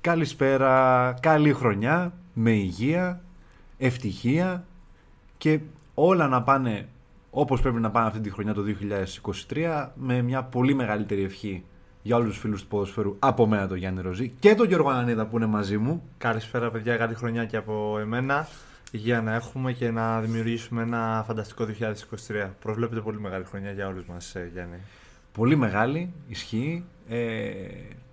Καλησπέρα, καλή χρονιά, με υγεία, ευτυχία και όλα να πάνε όπως πρέπει να πάνε αυτή τη χρονιά το 2023, με μια πολύ μεγαλύτερη ευχή για όλους τους φίλους του ποδοσφαίρου από μένα, τον Γιάννη Ροζή και τον Γιώργο Ανανίδα που είναι μαζί μου. Καλησπέρα παιδιά, καλή χρονιά και από εμένα, για να έχουμε και να δημιουργήσουμε ένα φανταστικό 2023. Προβλέπετε πολύ μεγάλη χρονιά για όλους μας, Γιάννη. Πολύ μεγάλη, ισχύει.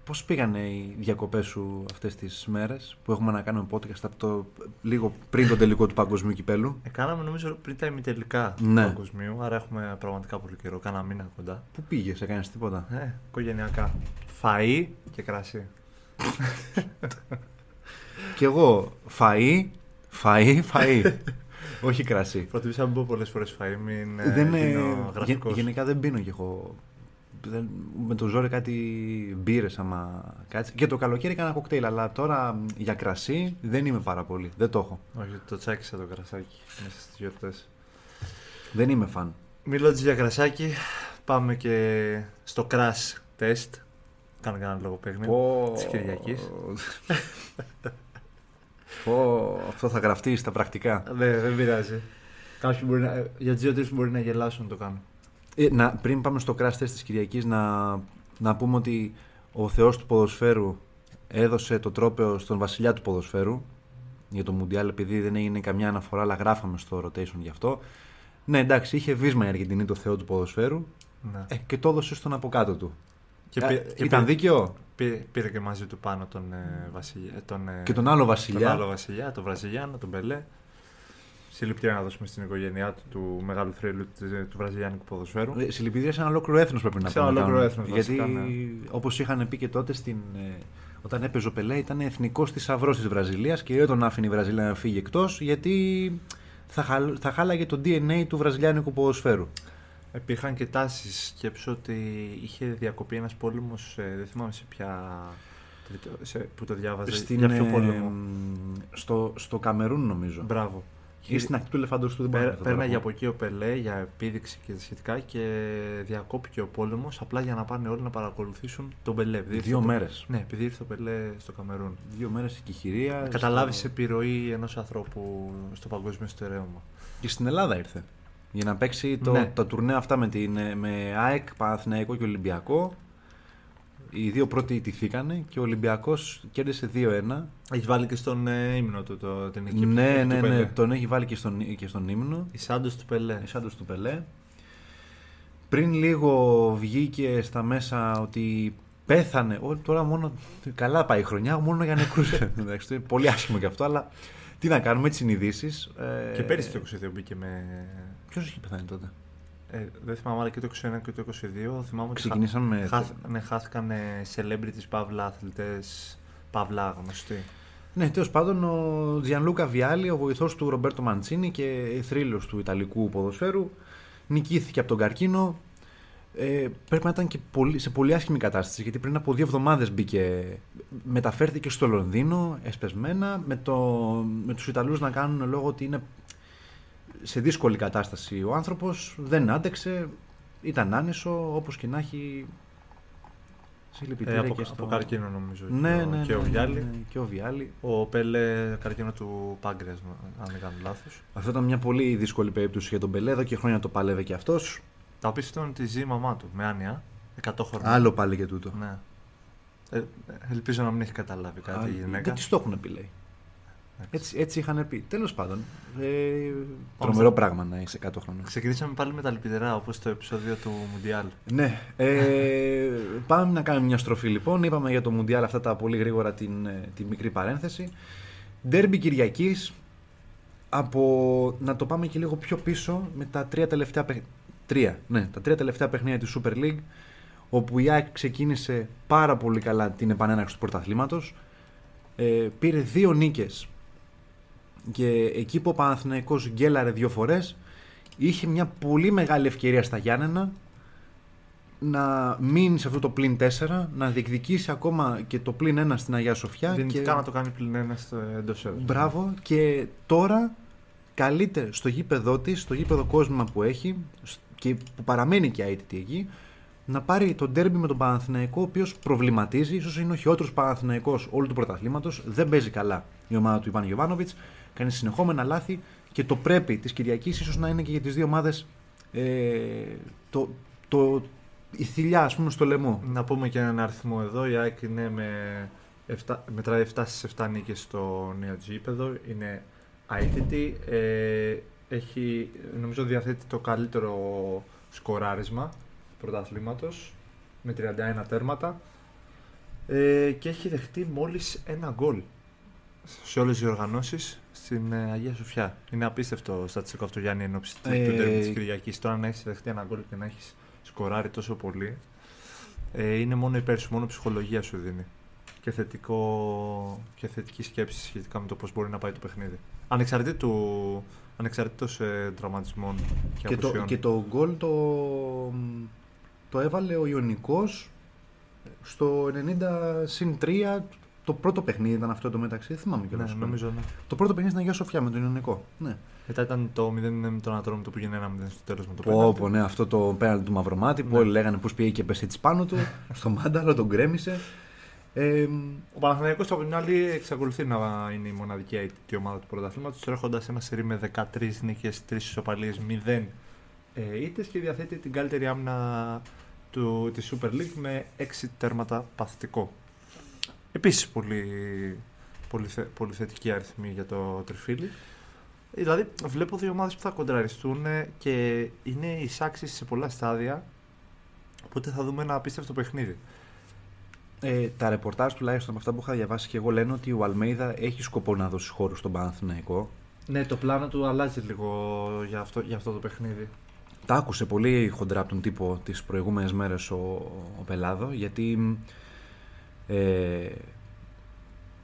Πώς πήγανε οι διακοπές σου αυτές τις μέρες που έχουμε να κάνουμε podcast από το λίγο πριν το τελικό του παγκοσμίου κυπέλου? Κάναμε νομίζω πριν τα ημιτελικά του παγκοσμίου, άρα έχουμε πραγματικά πολύ καιρό, κάνα μήνα κοντά. Πού πήγες, έκανες τίποτα? Οικογενειακά. Φαΐ και κρασί. Κι εγώ φαΐ. Όχι κρασί. Προτιμήσα να μην πω πολλές φορές φαΐ, μην πίνω γραφικός. Γενικά δεν πίνω κι εγώ. Με το ζόρι κάτι μπύρες άμα κάτσει. Και το καλοκαίρι κάνα κοκτέιλ, αλλά τώρα για κρασί δεν είμαι πάρα πολύ. Δεν το έχω. Όχι, το τσάκισα το κρασάκι μέσα στις γιορτές. Δεν είμαι φαν. Μιλώντας για κρασάκι, πάμε και στο crash test. Κάνω κανένα λογοπαίγνιο της Κυριακής. Αυτό θα γραφτεί στα πρακτικά. Δεν πειράζει. Για τις δύο-τρεις μπορεί να γελάσουν να το κάνω. Πριν πάμε στο crash test της Κυριακής, να πούμε ότι ο Θεός του ποδοσφαίρου έδωσε το τρόπαιο στον βασιλιά του ποδοσφαίρου για το Μουντιάλ, επειδή δεν έγινε καμιά αναφορά, αλλά γράφαμε στο rotation γι' αυτό. Ναι, εντάξει, είχε βίσμα η Αργεντινή το Θεό του ποδοσφαίρου και το έδωσε στον από κάτω του. Ήταν δίκαιο. Πήρε και μαζί του πάνω τον άλλο βασιλιά, τον Βραζιλιάνο, τον Πελέ. Συλληπιτήρια να δώσουμε στην οικογένειά του μεγάλου θρύλου του βραζιλιάνικου ποδοσφαίρου. Συλληπιτήρια σε ένα ολόκληρο έθνος πρέπει να πούμε. Σε ένα ολόκληρο έθνος. Γιατί όπως είχαν πει και τότε, όταν έπαιζε ο Πελέ, ήταν εθνικός θησαυρός της Βραζιλίας και δεν τον άφηνε η Βραζιλία να φύγει εκτός, γιατί θα χάλαγε το DNA του βραζιλιάνικου ποδοσφαίρου. Υπήρχαν και τάσεις. Σκέψω ότι είχε διακοπεί ένας πόλεμος, δεν θυμάμαι σε ποια. Που το διάβαζε. Για ποιο πόλεμο? Στο Καμερούν, νομίζω. Μπράβο. Ή στην ακτή του Λεφαντοστού. Πέρναγε από εκεί ο Πελέ για επίδειξη και σχετικά και διακόπηκε ο πόλεμος απλά για να πάνε όλοι να παρακολουθήσουν τον Πελέ. Δύο μέρες. Ναι, επειδή ήρθε ο Πελέ στο Καμερούν. 2 μέρες η κυχηρία. Καταλάβει επιρροή ενός ανθρώπου στο παγκόσμιο στερέωμα. Και στην Ελλάδα ήρθε. Για να παίξει τα τουρνέα αυτά με ΑΕΚ, Παναθηναϊκό και Ολυμπιακό. Οι δύο πρώτοι ιτηθήκανε και ο Ολυμπιακός κέρδισε 2-1. Έχει βάλει και στον ύμνο του την εκκίνηση. Ναι, τον έχει βάλει και στον ύμνο. Η Σάντος του Πελέ. Πριν λίγο βγήκε στα μέσα ότι πέθανε. Τώρα μόνο. Καλά πάει η χρονιά, μόνο για νεκρούς. Εντάξει, πολύ άσχημο κι αυτό, αλλά τι να κάνουμε, έτσι είναι ειδήσεις. Και πέρυσι το 22 μπήκε με. Ποιος είχε πεθάνει τότε? Δεν θυμάμαι, αλλά και το 21 και το 22 θυμάμαι ότι χάθηκαν celebrities, παύλα αθλητές, παύλα γνωστοί. Ναι, τέλος πάντων, ο Τζιαν Λούκα Βιάλι, ο βοηθός του Ρομπέρτο Μαντσίνι και θρύλος του Ιταλικού ποδοσφαίρου, νικήθηκε από τον καρκίνο. Πρέπει να ήταν και σε πολύ άσχημη κατάσταση, γιατί πριν από 2 εβδομάδες μεταφέρθηκε στο Λονδίνο, εσπεσμένα, με τους Ιταλούς να κάνουν λόγο ότι είναι σε δύσκολη κατάσταση ο άνθρωπος, δεν άντεξε, ήταν άνισο, όπως και να έχει. Συλληπιτήρια και από καρκίνο νομίζω. Ναι, και ο Βιάλι. Ο Πελέ, καρκίνο του πάγκρεας, αν δεν κάνω λάθος. Αυτό ήταν μια πολύ δύσκολη περίπτωση για τον Πελέ, εδώ και χρόνια το παλεύε και αυτός. Τα απίστευτο είναι ότι ζει η μαμά του με άνοια, 100 χρόνια. Άλλο πάλι και τούτο. Ναι. Ελπίζω να μην έχει καταλάβει κάτι η γυναίκα. Δεν της το έχουν πει, λέει. Έτσι είχαν πει. Τέλος πάντων, τρομερό πράγμα να είσαι 100 χρόνια. Ξεκινήσαμε πάλι με τα λυπητερά, όπως το επεισόδιο του Μουντιάλ. Ναι. Πάμε να κάνουμε μια στροφή λοιπόν. Είπαμε για το Μουντιάλ αυτά τα πολύ γρήγορα, την μικρή παρένθεση. Ντέρμπι Κυριακής. Να το πάμε και λίγο πιο πίσω με τα 3 τελευταία παιχνίδια της Super League. όπου η ΑΕΚ ξεκίνησε πάρα πολύ καλά την επανέναρξη του πρωταθλήματος, πήρε 2 νίκες και εκεί που ο Παναθηναϊκός γκέλαρε 2 φορές, είχε μια πολύ μεγάλη ευκαιρία στα Γιάννενα να μείνει σε αυτό το πλην 4, να διεκδικήσει ακόμα και το πλην 1 στην Αγία Σοφιά. Δυνητικά και... να το κάνει πλην 1 στο εντός έδρας. Μπράβο, και τώρα καλείται στο γήπεδό της, στο γήπεδο κόσμημα που έχει και που παραμένει και αίτητη εκεί, να πάρει το ντέρμπι με τον Παναθηναϊκό, ο οποίος προβληματίζει, ίσως είναι ο χειρότερος Παναθηναϊκός όλου του πρωταθλήματος. Δεν παίζει καλά η ομάδα του Ιβάν Γιοβάνοβιτς, κάνει συνεχόμενα λάθη και το πρέπει της Κυριακής ίσως να είναι και για τις δύο ομάδες η θηλιά, ας πούμε, στο λαιμό. Να πούμε και έναν αριθμό εδώ. Η ΑΕΚ είναι μετράει 7 στις 7 νίκες στο νέο γήπεδο. Είναι αίτητη. Έχει, νομίζω, διαθέτει το καλύτερο σκοράρισμα πρωταθλήματος με 31 τέρματα και έχει δεχτεί μόλις 1 γκολ σε όλες τις οργανώσεις στην Αγία Σοφιά. Είναι απίστευτο στατιστικό αυτό, Γιάννη, εν ώψη του ντέρμπι της Κυριακής. Τώρα να έχεις δεχτεί 1 γκολ και να έχεις σκοράρει τόσο πολύ, είναι μόνο υπέρ σου, μόνο ψυχολογία σου δίνει και, και θετική σκέψη σχετικά με το πώς μπορεί να πάει το παιχνίδι. Ανεξαρτήτως τραυματισμών και απουσιών. Και το γκολ το έβαλε ο Ιωνικός στο 90+3. Το πρώτο παιχνίδι ήταν αυτό το μεταξύ, θυμάμαι κιόλας. Ναι, νομίζω, ναι. Το πρώτο παιχνίδι ήταν Αγία Σοφιά με τον Ιωνικό. Ναι. Μετά ήταν το 0-0 με τον Ατρόμητο που γίνει 1-0 στο τέλος με το πέναλτι. Όπω, ναι, αυτό το πέναλτι του Μαυρομάτη, ναι, που όλοι λέγανε πώς πήγε και πέσε έτσι πάνω του, στο μάνταλο, τον κρέμισε. Ο Παναθηναϊκός, από την άλλη, εξακολουθεί να είναι η μοναδική αιτητή ομάδα του πρωταθλήματος, τρέχοντας ένα σερί με 13 νίκες, 3 ισοπαλίες, 0 ήττες και διαθέτει την καλύτερη άμυνα τη Super League με 6 τέρματα παθητικό. Επίσης πολύ θετική αριθμή για το τριφύλι. Δηλαδή βλέπω δύο ομάδες που θα κοντραριστούν και είναι εισάξεις σε πολλά στάδια, οπότε θα δούμε ένα απίστευτο παιχνίδι. Τα ρεπορτάζ, τουλάχιστον από αυτά που είχα διαβάσει και εγώ, λένε ότι ο Αλμέιδα έχει σκοπό να δώσει χώρο στον Παναθηναϊκό. Ναι, το πλάνο του αλλάζει λίγο για αυτό το παιχνίδι. Τα άκουσε πολύ χοντρά από τον τύπο τις προηγούμενες μέρες ο Πελάδο, γιατί...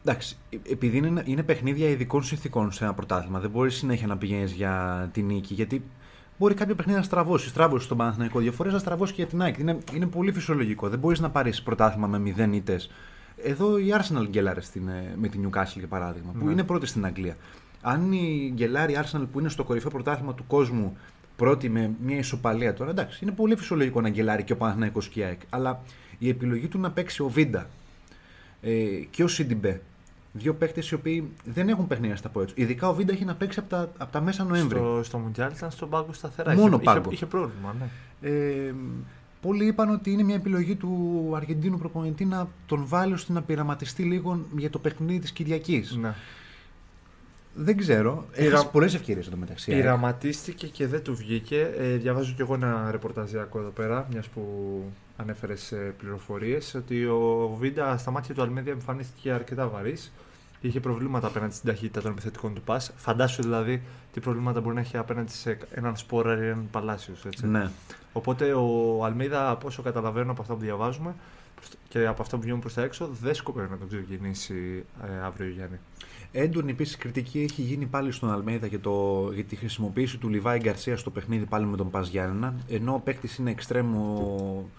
εντάξει, επειδή είναι παιχνίδια ειδικών συνθήκων σε ένα πρωτάθλημα, δεν μπορεί συνέχεια να πηγαίνει για την νίκη, γιατί μπορεί κάποιο παιχνίδι να στραβώσει. Στράβωσε στον Παναθηναϊκό 2 φορές, να στραβώσει και για την ΑΕΚ. Είναι πολύ φυσιολογικό. Δεν μπορεί να πάρει πρωτάθλημα με 0 ήττες. Εδώ η Arsenal γκέλαρε με την Newcastle, για παράδειγμα, που είναι πρώτη στην Αγγλία. Αν η γκελάρη Arsenal, που είναι στο κορυφαίο πρωτάθλημα του κόσμου, πρώτη με μια ισοπαλία τώρα, εντάξει, είναι πολύ φυσιολογικό να γκελάρει και ο Παναθηναϊκός και η ΑΕΚ. Αλλά η επιλογή του να παίξει ο Βίντα και ο Σιντιμπέ, 2 παίκτες οι οποίοι δεν έχουν παιχνίδια, να τα πω έτσι. Ειδικά ο Βίντα έχει να παίξει από τα μέσα Νοέμβρη. Στο Μουντιάλ ήταν στον πάγκο σταθερά. Μόνο πάγκο. Είχε πρόβλημα, ναι. Πολλοί είπαν ότι είναι μια επιλογή του Αργεντίνου προπονητή να τον βάλει ώστε να πειραματιστεί λίγο για το παιχνίδι της Κυριακής. Ναι. Δεν ξέρω. Έχασε πολλές ευκαιρίες εδώ μεταξύ. Πειραματίστηκε και δεν του βγήκε. Διαβάζω κι εγώ ένα ρεπορταζιακό εδώ πέρα, μιας που ανέφερες πληροφορίες, ότι ο Βίντα στα μάτια του Αλμέιδα εμφανίστηκε αρκετά βαρύς. Είχε προβλήματα απέναντι στην ταχύτητα των επιθετικών του πας. Φαντάσου δηλαδή τι προβλήματα μπορεί να έχει απέναντι σε έναν Σπόραρ ή έναν Παλάσιο. Ναι. Οπότε ο Αλμέιδα, από όσο καταλαβαίνω από αυτά που διαβάζουμε και από αυτά που βγαίνουν προς τα έξω, δεν σκοπεύει να τον ξεκινήσει αύριο, Γιάννη. Έντονη επίσης κριτική έχει γίνει πάλι στον Αλμέιδα για τη χρησιμοποίηση του Λιβάι Γκαρσία στο παιχνίδι πάλι με τον Πας Γιάννενα. Ενώ ο παίκτης είναι εξτρέμο,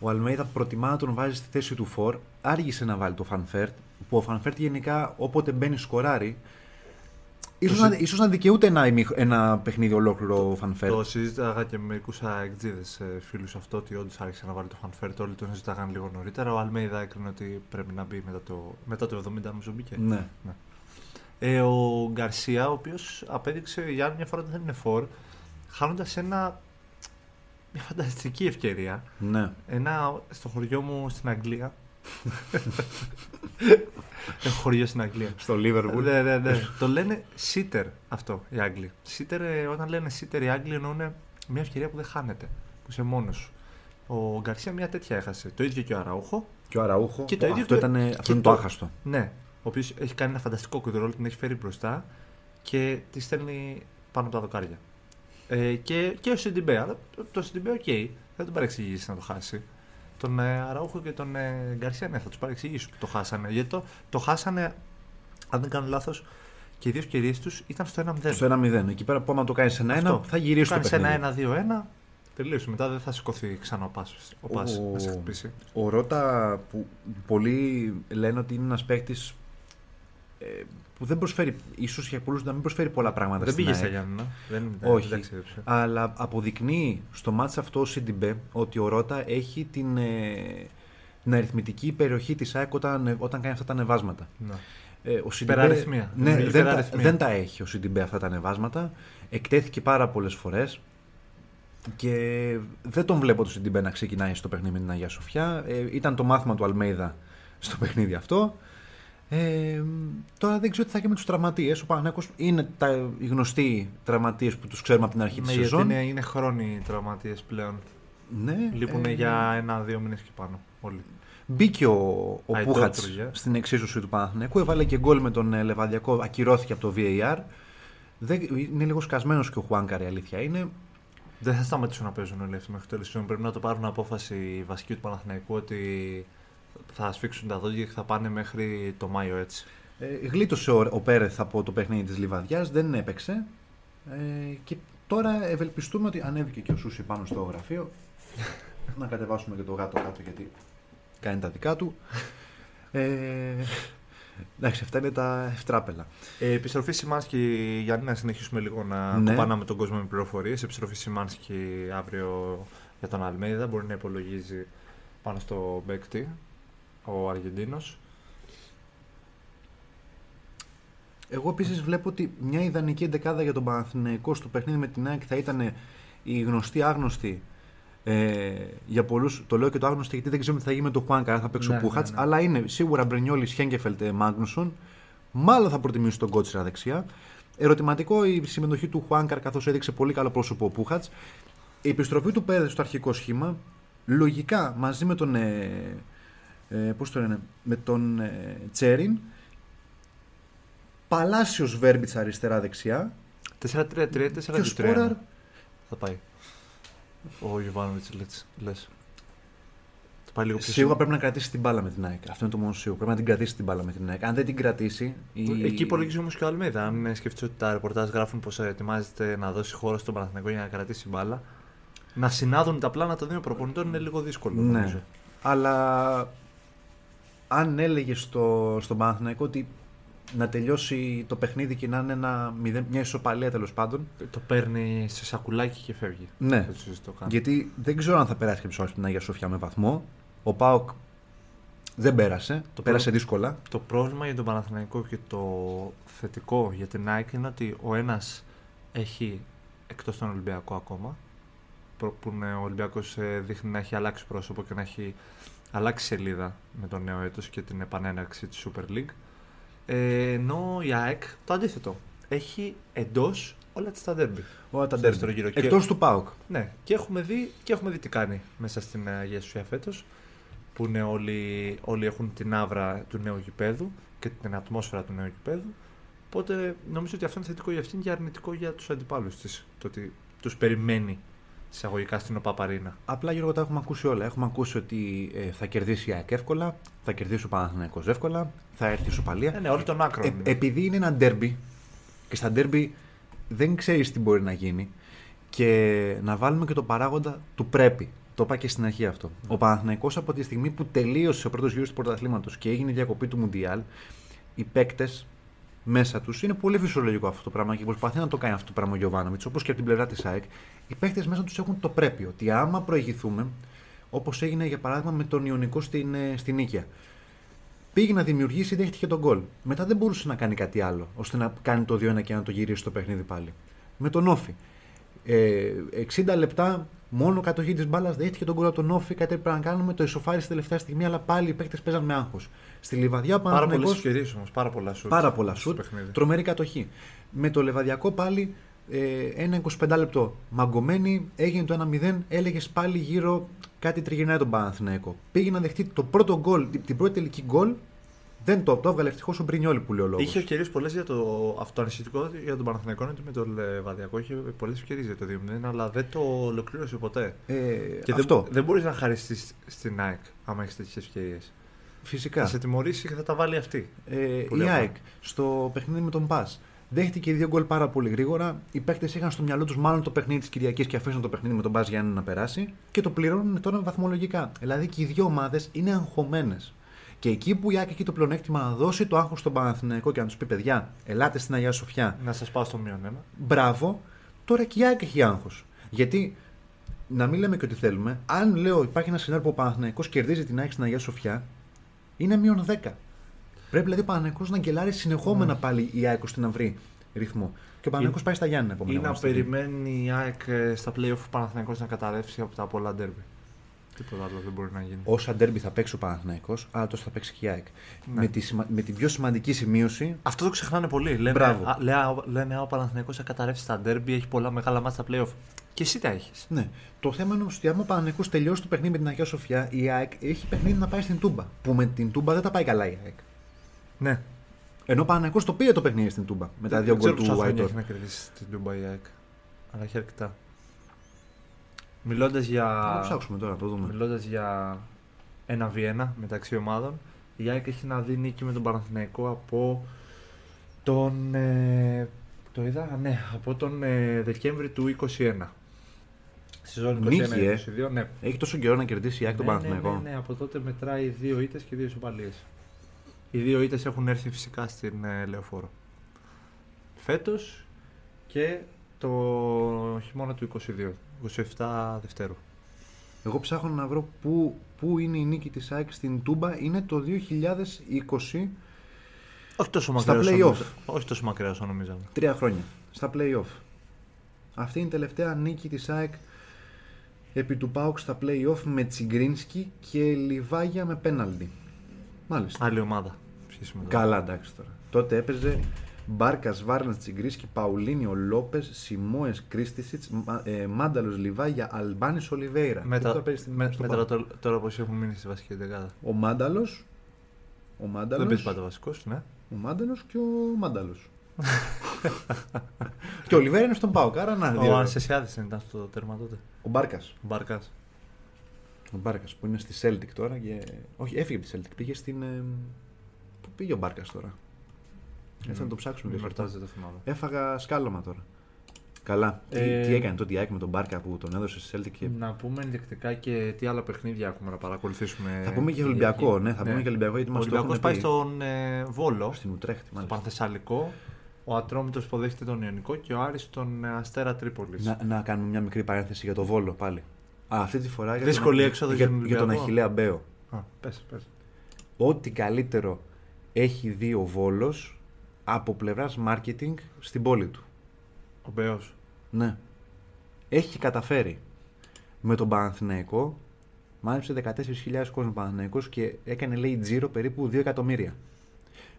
ο Αλμέιδα προτιμά να τον βάζει στη θέση του φορ. Άργησε να βάλει το Φανφέρτ, που ο Φανφέρτ γενικά όποτε μπαίνει σκοράρει. Ίσως να δικαιούται ένα παιχνίδι ολόκληρο ο Φανφέρτ. Το συζήταγα και με μερικούς αεξίδες φίλους αυτό, ότι όντως άρχισε να βάλει το Φανφέρτ. Όλοι τον συζήταγαν λίγο νωρίτερα. Ο Αλμέιδα έκρινε ότι πρέπει να μπει μετά το 70, νομίζω μπήκε. Ναι. Ναι. Ο Γκαρσία, ο οποίος απέδειξε για άλλη μια φορά ότι δεν είναι φορ, χάνοντας μια φανταστική ευκαιρία. Ναι. Στο χωριό μου στην Αγγλία. Έχω χωριό στην Αγγλία. Στο Λίβερπουλ. Ναι. Το λένε sitter αυτό οι Άγγλοι. Όταν λένε sitter οι Άγγλοι, εννοούν μια ευκαιρία που δεν χάνεται, που είσαι μόνος σου. Ο Γκαρσία μια τέτοια έχασε. Το ίδιο και ο Αραούχο. Αυτό είναι το άχαστο. Ναι. Ο οποίος έχει κάνει ένα φανταστικό κουδρόλ, την έχει φέρει μπροστά και τη στέλνει πάνω από τα δοκάρια. Και ο Σιντιμπέ. Αλλά το Σιντιμπέ, οκ. Δεν τον παρεξηγήσει να το χάσει. Τον Αραούχο και τον Γκαρσία, ναι, θα τους παρεξηγήσω που το χάσανε. Γιατί το χάσανε, αν δεν κάνω λάθος, και οι δύο ευκαιρίες τους ήταν στο 1-0. Στο 1-0. Εκεί πέρα, πάμε να το κάνεις 1-1, θα γυρίσει το παιχνίδι. Κάνεις 1-1, 2-1. Τελείωσε. Μετά δεν θα σηκωθεί ξανά ο Πάσος. Να σε χτυπήσει. Ο Ρότα, που πολλοί λένε ότι είναι ένας παίκτης που δεν προσφέρει, ίσως για πολλούς να μην προσφέρει πολλά πράγματα. Δεν πήγε στα Γιάννενα. Όχι. Αλλά αποδεικνύει στο μάτς αυτό ο Σιντιμπέ ότι ο Ρότα έχει την αριθμητική περιοχή της ΑΕΚ όταν κάνει αυτά τα ανεβάσματα. Ναι. Υπεραριθμία. Ναι, δεν τα έχει ο Σιντιμπέ αυτά τα ανεβάσματα. Εκτέθηκε πάρα πολλές φορές. Και δεν τον βλέπω το Σιντιμπέ να ξεκινάει στο παιχνίδι με την Αγία Σοφιά. Ήταν το μάθημα του Αλμέιδα στο παιχνίδι αυτό. Τώρα δεν ξέρω τι θα γίνει με τους τραυματίες. Ο Παναθηναϊκός είναι οι γνωστοί τραυματίες που τους ξέρουμε από την αρχή της σεζόν. Είναι χρόνιοι τραυματίες πλέον. Ναι, λείπουν για 1-2 μήνες και πάνω. Όλοι. Μπήκε ο Πούχατς στην εξίσωση του Παναθηναϊκού. Έβαλε και γκολ με τον Λεβανδιακό. Ακυρώθηκε από το VAR. Είναι λίγο σκασμένος και ο Χουάνκα, η αλήθεια είναι. Δεν θα σταματήσουν να παίζουν όλοι αυτοί μέχρι το τέλος. Πρέπει να το πάρουν απόφαση οι βασικοί του Παναθηναϊκού ότι θα σφίξουν τα δόντια και θα πάνε μέχρι το Μάιο έτσι. Γλίτωσε ο Πέρεθ από το παιχνίδι της Λιβαδιάς, δεν έπαιξε. Και τώρα ευελπιστούμε ότι ανέβηκε και ο Σούση πάνω στο γραφείο. Να κατεβάσουμε και το γάτο κάτω γιατί κάνει τα δικά του. Εντάξει, αυτά είναι τα ευτράπελα. Επιστροφή Σιμάνσκι, για να συνεχίσουμε λίγο να κοπάναμε τον κόσμο με πληροφορίες. Επιστροφή Σιμάνσκι αύριο για τον Αλμέιδα. Μπορεί να υπολογίζει πάνω στο παίκτη ο Αργεντίνος. Εγώ επίσης βλέπω ότι μια ιδανική εντεκάδα για τον Παναθηναϊκό στο παιχνίδι με την ΑΕΚ θα ήταν οι γνωστοί-άγνωστοι. Για πολλούς το λέω και το άγνωστο γιατί δεν ξέρουμε τι θα γίνει με τον Χουάνκα, θα παίξει ο Πούχατς, αλλά είναι σίγουρα Μπρενιόλη, Σχέγκεφελτ, Μάγνουσον. Μάλλον θα προτιμήσει τον Κότσερα δεξιά. Ερωτηματικό η συμμετοχή του Χουάνκα, καθώς έδειξε πολύ καλό πρόσωπο ο Πούχατς. Η επιστροφή του Πέρεθ στο αρχικό σχήμα, λογικά μαζί με τον, Τσέριν, Παλάσιος Βέρμπιτ αριστερά-δεξιά. 4-3-3, 4-3 θα πάει. Ο Γιοβάνοβιτς, λες. Σίγουρα πρέπει να κρατήσει την μπάλα με την ΑΕΚ. Αυτό είναι το μόνο σίγουρο. Πρέπει να την κρατήσει την μπάλα με την ΑΕΚ. Αν δεν την κρατήσει. Εκεί υπολογίζει όμως και ο Αλμέιδα. Αν σκεφτεί ότι τα ρεπορτάζ γράφουν πως ετοιμάζεται να δώσει χώρο στον Παναθηναϊκό για να κρατήσει μπάλα. Να συνάδουν τα πλάνα των δύο προπονητών είναι λίγο δύσκολο. Ναι. Νομίζω. Αλλά αν έλεγε στον Παναθηναϊκό ότι να τελειώσει το παιχνίδι και να είναι μια ισοπαλία τέλος πάντων. Το παίρνει σε σακουλάκι και φεύγει. Ναι. Γιατί δεν ξέρω αν θα περάσει και ψάχνει την Αγία Σοφιά με βαθμό. Ο ΠΑΟΚ δεν πέρασε. Πέρασε δύσκολα. Το πρόβλημα για τον Παναθηναϊκό και το θετικό για την ΑΕΚ είναι ότι ο ένας έχει εκτός τον Ολυμπιακό ακόμα. Που ο Ολυμπιακός δείχνει να έχει αλλάξει πρόσωπο και να έχει αλλάξει σελίδα με το νέο έτος και την επανέναρξη της Super League. Ενώ η ΑΕΚ το αντίθετο. Έχει εντός όλα τα ντέρμπι. Όλα τα ντέρμπι. Εκτός του ΠΑΟΚ. Ναι, και έχουμε δει τι κάνει μέσα στην Αγία Σοφιά φέτος. Που είναι όλοι έχουν την άβρα του νέου γηπέδου και την ατμόσφαιρα του νέου γηπέδου. Οπότε νομίζω ότι αυτό είναι θετικό για αυτήν και αρνητικό για τους αντιπάλους της. Το ότι τους περιμένει εισαγωγικά στην Οπαπαρίνα. Απλά Γιώργο, τα έχουμε ακούσει όλα. Έχουμε ακούσει ότι θα κερδίσει η ΑΕΚ εύκολα, θα κερδίσει ο Παναθηναϊκός εύκολα, θα έρθει η ισοπαλία. Ναι, όλοι των άκρων. Επειδή είναι ένα ντέρμπι και στα ντέρμπι δεν ξέρεις τι μπορεί να γίνει, και να βάλουμε και το παράγοντα του πρέπει. Το είπα και στην αρχή αυτό. Ο Παναθηναϊκός από τη στιγμή που τελείωσε ο πρώτος γύρος του πρωταθλήματος και έγινε η διακοπή του Μουντιάλ, οι παίκτες μέσα τους είναι πολύ φυσιολογικό αυτό το πράγμα και προσπαθεί να το κάνει αυτό το πράγμα ο Γιοβάνοβιτς, όπως και από την πλευρά της ΑΕΚ. Οι παίχτες μέσα τους έχουν το πρέπει, ότι άμα προηγηθούμε, όπως έγινε για παράδειγμα με τον Ιωνικό στην Νίκαια, πήγε να δημιουργήσει, δέχτηκε τον γκολ. Μετά δεν μπορούσε να κάνει κάτι άλλο, ώστε να κάνει το 2-1 και να το γυρίσει το παιχνίδι πάλι. Με τον Όφη. 60 λεπτά μόνο κατοχή της μπάλας, δέχτηκε τον γκολ από τον Όφη, κάτι πρέπει να κάνουμε, το ισοφάρισε τελευταία στιγμή, αλλά πάλι οι παίκτες παίζαν με άγχος. Στη Λιβαδιά πάρα πολλές ευκαιρίες όμως, πάρα πολλά σουτ, τρομερή κατοχή. Με το Λεβαδιακό πάλι ένα 25 λεπτό μαγκωμένη, έγινε το 1-0, έλεγες πάλι γύρω κάτι τριγυρνάει τον Παναθηναϊκό. Πήγε να δεχτεί το πρώτο γκολ, την πρώτη τελική γκολ Δεν το έβγαλε ευτυχώς ο Μπρενιόλη που λέει ο λόγος. Είχε ευκαιρίες πολλές για το αυτοανησυχητικό για τον Παναθηναϊκό με τον Λεβανδιακό. Είχε πολλές ευκαιρίες για το 2-0, αλλά δεν το ολοκλήρωσε ποτέ. Και αυτό. Δεν μπορείς να χαριστείς στην ΑΕΚ άμα έχεις τέτοιες ευκαιρίες. Φυσικά. Θα σε τιμωρήσει και θα τα βάλει αυτή. Η ΑΕΚ στο παιχνίδι με τον Πας δέχτηκε δύο γκολ πάρα πολύ γρήγορα. Οι παίκτες είχαν στο μυαλό τους μάλλον το παιχνίδι της Κυριακής και αφήσαν το παιχνίδι με τον Πας Γιάννη να περάσει και το πληρώνουν τώρα βαθμολογικά. Δηλαδή και οι δύο ομάδες είναι αγχωμένες. Και εκεί που η ΑΕΚ έχει το πλεονέκτημα να δώσει το άγχος στον Παναθηναϊκό και να τους πει: παιδιά, ελάτε στην Αγία Σοφιά. Να σας πάω στο μείον ένα. Μπράβο, τώρα και η ΑΕΚ έχει άγχος. Γιατί να μην λέμε και ότι θέλουμε, αν λέω υπάρχει ένα σενάριο που ο Παναθηναϊκός κερδίζει την ΑΕΚ στην Αγία Σοφιά, είναι μείον 10. Πρέπει δηλαδή ο Παναθηναϊκός να γκελάρει συνεχόμενα πάλι η ΑΕΚ ώστε να βρει ρυθμό. Και ο Παναθηναϊκός πάει στα Γιάννενα επομένως. Ή να περιμένει η ΑΕΚ στα playoff ο Παναθηναϊκός να καταρρεύσει από τα πολλά ντέρμπι. Τίποτα άλλο δεν μπορεί να γίνει. Όσα ντέρμπι θα παίξει ο Παναθηναϊκός, αλλά τόσο θα παίξει και η ΑΕΚ. Ναι. Με την πιο σημαντική σημείωση. Αυτό το ξεχνάνε πολλοί. Λένε ο Παναθηναϊκός θα καταρρεύσει στα ντέρμπι, έχει πολλά μεγάλα μάτς στα playoff. Και εσύ τα έχεις. Ναι. Το θέμα είναι ότι άμα ο Παναθηναϊκός τελειώσει το παιχνίδι με την Αγία Σοφιά, η ΑΕΚ έχει παιχνίδι να πάει στην Τούμπα. Που με την Τούμπα δεν τα πάει καλά η ΑΕΚ. Ναι. Ενώ ο Παναθηναϊκός το πήρε το παιχνίδι στην Τούμπα. Με τα δύο γκολ του Αϊτόρ. Δεν έχει να κερδίσει την Τούμπα η ΑΕΚ. Αλλά έχει αρκετά. Μιλώντας για... Μιλώντας για 1-1 μεταξύ ομάδων, η ΑΕΚ έχει να δει νίκη με τον Παναθηναϊκό από τον... από τον Δεκέμβρη του 2021. Σεζόν 21-22, ναι. Έχει τόσο καιρό να κερδίσει η ΑΕΚ τον Παναθηναϊκό. Ναι, από τότε μετράει 2 ήττες και 2 ισοπαλίες. Οι 2 ήττες έχουν έρθει φυσικά στην Λεωφόρο. Φέτος και το χειμώνα του 22. 27 Δευτέρου. Εγώ ψάχνω να βρω πού είναι η νίκη της ΑΕΚ στην Τούμπα. Είναι το 2020. Όχι τόσο μακραίος. Στα play-off. Όχι τόσο μακραίος νομίζαμε. 3 χρόνια. Στα play-off. Αυτή είναι η τελευταία νίκη της ΑΕΚ επί του ΠΑΟΚ στα play-off με Τσιγκρίνσκι και Λιβάγια με πέναλτι. Μάλιστα. Άλλη ομάδα. Καλά, εντάξει τώρα. Τότε έπαιζε... Μπάρκα, Βάρνα, Τσιγκρίσκι, Παουλίνιο, Λόπες, Σιμόες, Κρίστισιτς, Μάνταλος, Λιβάγια, Αλμπάνης, Ολιβέιρα. Μέτρα τώρα πως έχουν μείνει στη βασική δεκάδα. Ο Μάνταλος. Δεν πες πάντα βασικός, ναι. Ο Μάνταλος και ο Μάνταλος. Και ο Ολιβέιρα είναι στον ΠΑΟΚ, άρα να δει. Ο Ανσεσιάδης ήταν στο τέρμα τότε. Ο Μπάρκας που είναι στη Celtic τώρα. Όχι, έφυγε από τη Celtic. Πήγε στην. Πού πήγε ο Μπάρκας τώρα. Έτσι να το ψάξουμε και αυτό. Έφαγα σκάλωμα τώρα. Καλά. Τι έκανε το Diak με τον Μπάρκα που τον έδωσε στη Celtic. Και... Να πούμε ενδεικτικά και τι άλλα παιχνίδια έχουμε να παρακολουθήσουμε. Θα πούμε και Ολυμπιακό. Ναι, θα πούμε και Ολυμπιακό γιατί μας το έχουν πει. Ο Ολυμπιακός πάει στον Βόλο. Στην Ουτρέχτη, μάλιστα. Στο Πανθεσσαλικό. Ο Ατρόμητος υποδέχεται τον Ιωνικό και ο Άρης τον Αστέρα Τρίπολης. Να κάνουμε μια μικρή παρένθεση για το Βόλο πάλι. Αυτή τη φορά για τον Αχιλλέα Μπέο. Ό,τι καλύτερο έχει δει ο Βόλος. Από πλευράς marketing στην πόλη του. Ο Μπέος. Ναι. Έχει καταφέρει. Με τον Παναθηναϊκό μάλιψε 14.000 κόσμο Παναθηναϊκός και έκανε λέει τζίρο περίπου 2 εκατομμύρια.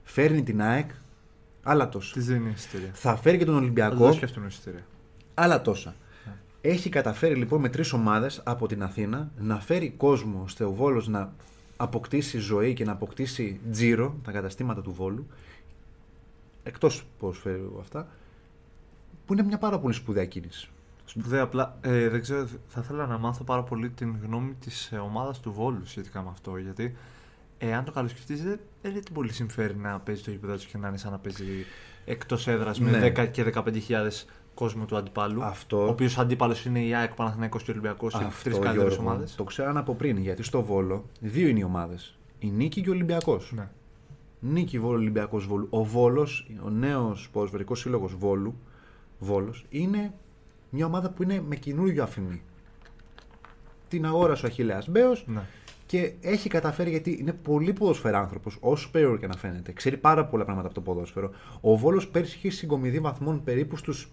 Φέρνει την ΑΕΚ άλλα τόσα. Της δίνει εισιτήρια. Θα φέρει και τον Ολυμπιακό. Θα δώσει εισιτήρια. Άλλα τόσα. Yeah. Έχει καταφέρει λοιπόν με 3 ομάδες από την Αθήνα να φέρει κόσμο ώστε ο Βόλος να αποκτήσει ζωή και να αποκτήσει τζίρο τα καταστήματα του Βόλου. Εκτός ποδοσφαίρου αυτά, που είναι μια πάρα πολύ σπουδαία κίνηση. Σπουδαία, απλά δεν ξέρω, θα ήθελα να μάθω πάρα πολύ την γνώμη της ομάδας του Βόλου σχετικά με αυτό. Γιατί αν το καλοσκεφτείς, δεν την πολύ συμφέρει να παίζει το γήπεδο του και να είναι σαν να παίζει εκτός έδρας ναι. με 10 και 15.000 κόσμο του αντιπάλου. Ο οποίος αντίπαλος είναι η ΑΕΚ, Παναθηναϊκός και Ολυμπιακός, οι 3 καλύτερες ομάδες. Το ξέραν από πριν, γιατί στο Βόλο 2 είναι οι ομάδες. Η Νίκη και ο Ολυμπιακός. Ναι. Νίκη Βόλου, Ολυμπιακός Βόλου. Ο Βόλος, ο νέος ποδοσφαιρικός σύλλογος Βόλου, Βόλος, είναι μια ομάδα που είναι με καινούργιο αφημί. Την αγόρασε ο Αχιλλέας Μπέος ναι. και έχει καταφέρει γιατί είναι πολύ ποδοσφαιρά άνθρωπος, όσο περίεργο και να φαίνεται. Ξέρει πάρα πολλά πράγματα από το ποδόσφαιρο. Ο Βόλος πέρσι είχε συγκομιδή βαθμών περίπου στους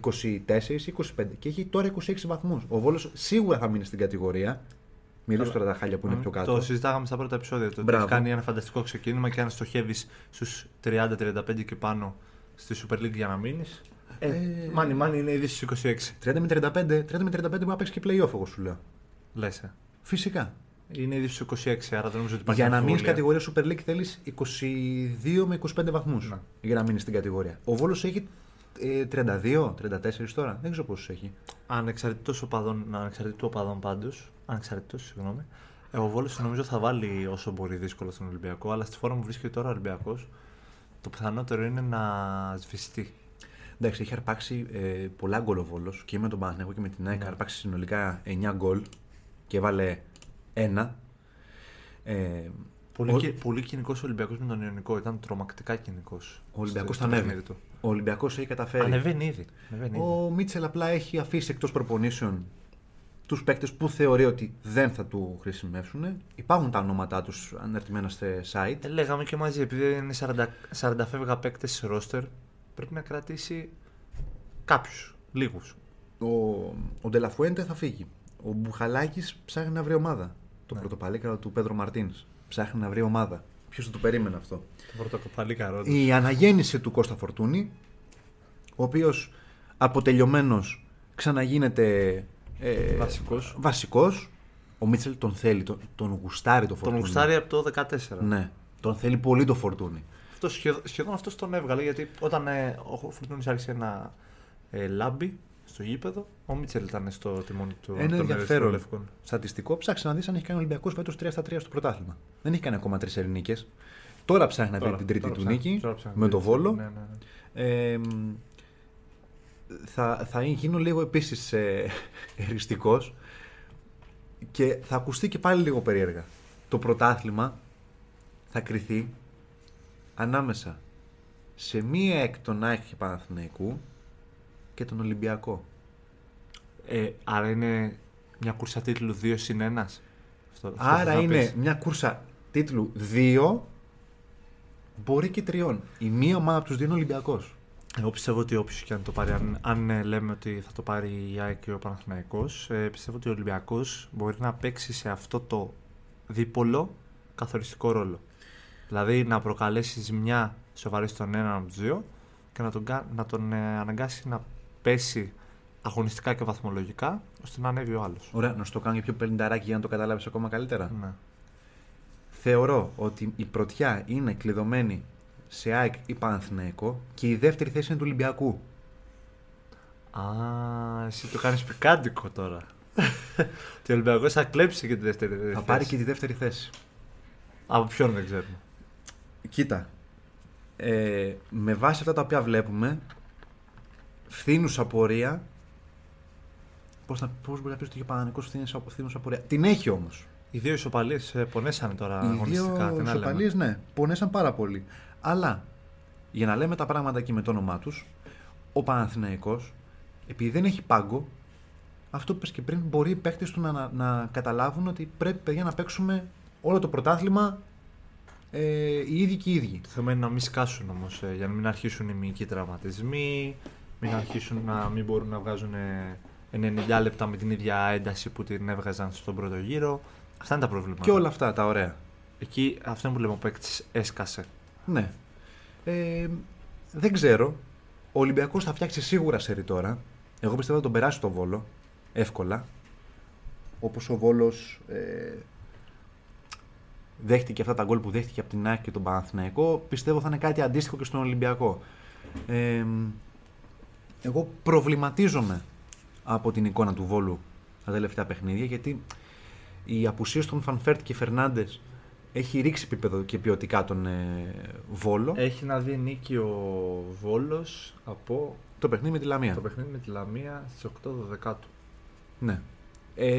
24-25 και έχει τώρα 26 βαθμούς. Ο Βόλος σίγουρα θα μείνει στην κατηγορία. Μιλήσω τώρα τα χάλια που είναι πιο κάτω. Το συζητάγαμε στα πρώτα επεισόδια. Το ότι κάνει ένα φανταστικό ξεκίνημα και αν στοχεύεις στους 30-35 και πάνω στη Super League για να μείνεις. Μάνι, μάνι είναι ήδη στους 26. 30 με 35 μπορεί να παίξει και playoff, εγώ σου λέω. Λες. Φυσικά. Είναι ήδη στου 26, άρα δεν νομίζω ότι υπάρχει. Για να μείνει στην κατηγορία Super League θέλει 22 με 25 βαθμούς. Ναι. Για να μείνει στην κατηγορία. Ο Βόλος έχει 32, 34 τώρα. Δεν ξέρω πόσους έχει. Ανεξαρτήτως οπαδών πάντως. Ανεξαρτήτως, συγγνώμη. Ο Βόλος νομίζω θα βάλει όσο μπορεί δύσκολο στον Ολυμπιακό, αλλά στη φόρμα που βρίσκεται τώρα ο Ολυμπιακός, το πιθανότερο είναι να σβηστεί. Εντάξει, έχει αρπάξει πολλά γκολ ο Βόλος και με τον Παναθηναϊκό και με την ΑΕΚ. Ναι. Αρπάξει συνολικά 9 γκολ και βάλε 1. Πολύ κοινικός ο Ολυμπιακός με τον Ιωνικό. Ήταν τρομακτικά κοινικός. Ο Ολυμπιακός θα ανέβει. Ο Ολυμπιακός έχει καταφέρει. Ανεβαίνει ήδη. Ο Μίτσελ απλά έχει αφήσει εκτός προπονήσεων τους παίκτες που θεωρεί ότι δεν θα του χρησιμεύσουν. Υπάρχουν τα ονόματά τους αναρτημένα στο site. Λέγαμε και μαζί, επειδή είναι 40 φεύγα παίκτες σε roster, πρέπει να κρατήσει κάποιους, λίγους. Ο Ντελαφουέντε θα φύγει. Ο Μπουχαλάκης ψάχνει να βρει ομάδα. Το πρωτοπαλίκαρο του Πέδρο Μαρτίνς. Ψάχνει να βρει ομάδα. Ποιος θα του περίμενε αυτό. Το πρωτοπαλίκαρο. Η αναγέννηση του Κώστα Φορτούνη, ο οποίος αποτελειωμένος ξαναγίνεται βασικός. Ο Μίτσελ τον θέλει, τον γουστάρει το Φορτούνι. Τον γουστάρει από το 2014. Ναι, τον θέλει πολύ το Φορτούνι. Σχεδόν αυτός τον έβγαλε, γιατί όταν ο Φορτούνις άρχισε να λάμπει στο γήπεδο, ο Μίτσελ ήταν στο τιμόνι του. Ένα ενδιαφέρον λευκών. Στατιστικό, ψάχνει να δει αν έχει κάνει ο Ολυμπιακός φέτος 3-3 στο πρωτάθλημα. Δεν έχει κάνει ακόμα 3 ελληνικές. Τώρα ψάχνει να βρει την τρίτη του νίκη με το Βόλο. Ναι. Θα γίνω λίγο επίσης εριστικός και θα ακουστεί και πάλι λίγο περίεργα. Το πρωτάθλημα θα κριθεί ανάμεσα σε μία εκ των ΑΕΚ και Παναθηναϊκού και τον Ολυμπιακό. Άρα είναι μια κούρσα τίτλου 2 συν 1. Άρα είναι μια κούρσα τίτλου 2, μπορεί και 3. Η μία ομάδα από τους δύο είναι Ολυμπιακός. Εγώ πιστεύω ότι όποιος και αν το πάρει, αν λέμε ότι θα το πάρει η ΑΕΚ και ο Παναθηναϊκός, πιστεύω ότι ο Ολυμπιακός μπορεί να παίξει σε αυτό το δίπολο καθοριστικό ρόλο. Δηλαδή να προκαλέσει ζημιά σοβαρή στον έναν από τους δύο και να τον αναγκάσει να πέσει αγωνιστικά και βαθμολογικά, ώστε να ανέβει ο άλλος. Ωραία, να σου το κάνω και πιο πενινταράκι για να το καταλάβεις ακόμα καλύτερα. Ναι. Θεωρώ ότι η πρωτιά είναι κλειδωμένη σε ΑΕΚ ή Παναθηναϊκό και η δεύτερη θέση είναι του Ολυμπιακού. Εσύ το κάνεις πικάντικο τώρα. Ο Ολυμπιακός θα κλέψει και τη δεύτερη θέση. Θα πάρει και τη δεύτερη θέση. Από ποιον δεν ξέρουμε. Κοίτα, με βάση αυτά τα οποία βλέπουμε, φθήνουσα πορεία. Πώς μπορεί να πεις ότι ο Παναθηναϊκός φθήνουσα πορεία. Την έχει όμως. Οι δύο ισοπαλίες πονέσαν τώρα αγωνιστικά. Οι δύο ισοπαλίες, ναι, πονέσαν πάρα πολύ. Αλλά για να λέμε τα πράγματα και με το όνομά τους, ο Παναθηναϊκός, επειδή δεν έχει πάγκο, αυτό που είπες και πριν, μπορεί οι παίκτες του να καταλάβουν ότι πρέπει, παιδιά, να παίξουμε όλο το πρωτάθλημα οι ίδιοι και οι ίδιοι. Το θέμα είναι να μην σκάσουν όμως, για να μην αρχίσουν οι μυϊκοί τραυματισμοί, μην μπορούν να βγάζουν 90 λεπτά με την ίδια ένταση που την έβγαζαν στον πρώτο γύρο. Αυτά είναι τα προβλήματα. Και όλα αυτά τα ωραία. Εκεί αυτό που λέμε, ο παίκτης έσκασε. Ναι. Δεν ξέρω. Ο Ολυμπιακός θα φτιάξει σίγουρα σερί τώρα. Εγώ πιστεύω θα τον περάσει το Βόλο. Εύκολα. Όπως ο Βόλος δέχτηκε αυτά τα γκολ που δέχτηκε από την ΑΕΚ και τον Παναθηναϊκό, πιστεύω θα είναι κάτι αντίστοιχο και στον Ολυμπιακό. Εγώ προβληματίζομαι από την εικόνα του Βόλου τα τελευταία παιχνίδια, γιατί η απουσία των Φανφέρτ και Φερνάντες έχει ρίξει επίπεδο και ποιοτικά τον Βόλο. Έχει να δει νίκη ο Βόλος από το παιχνίδι με τη Λαμία. Το παιχνίδι με τη Λαμία στις 8-12. Ναι.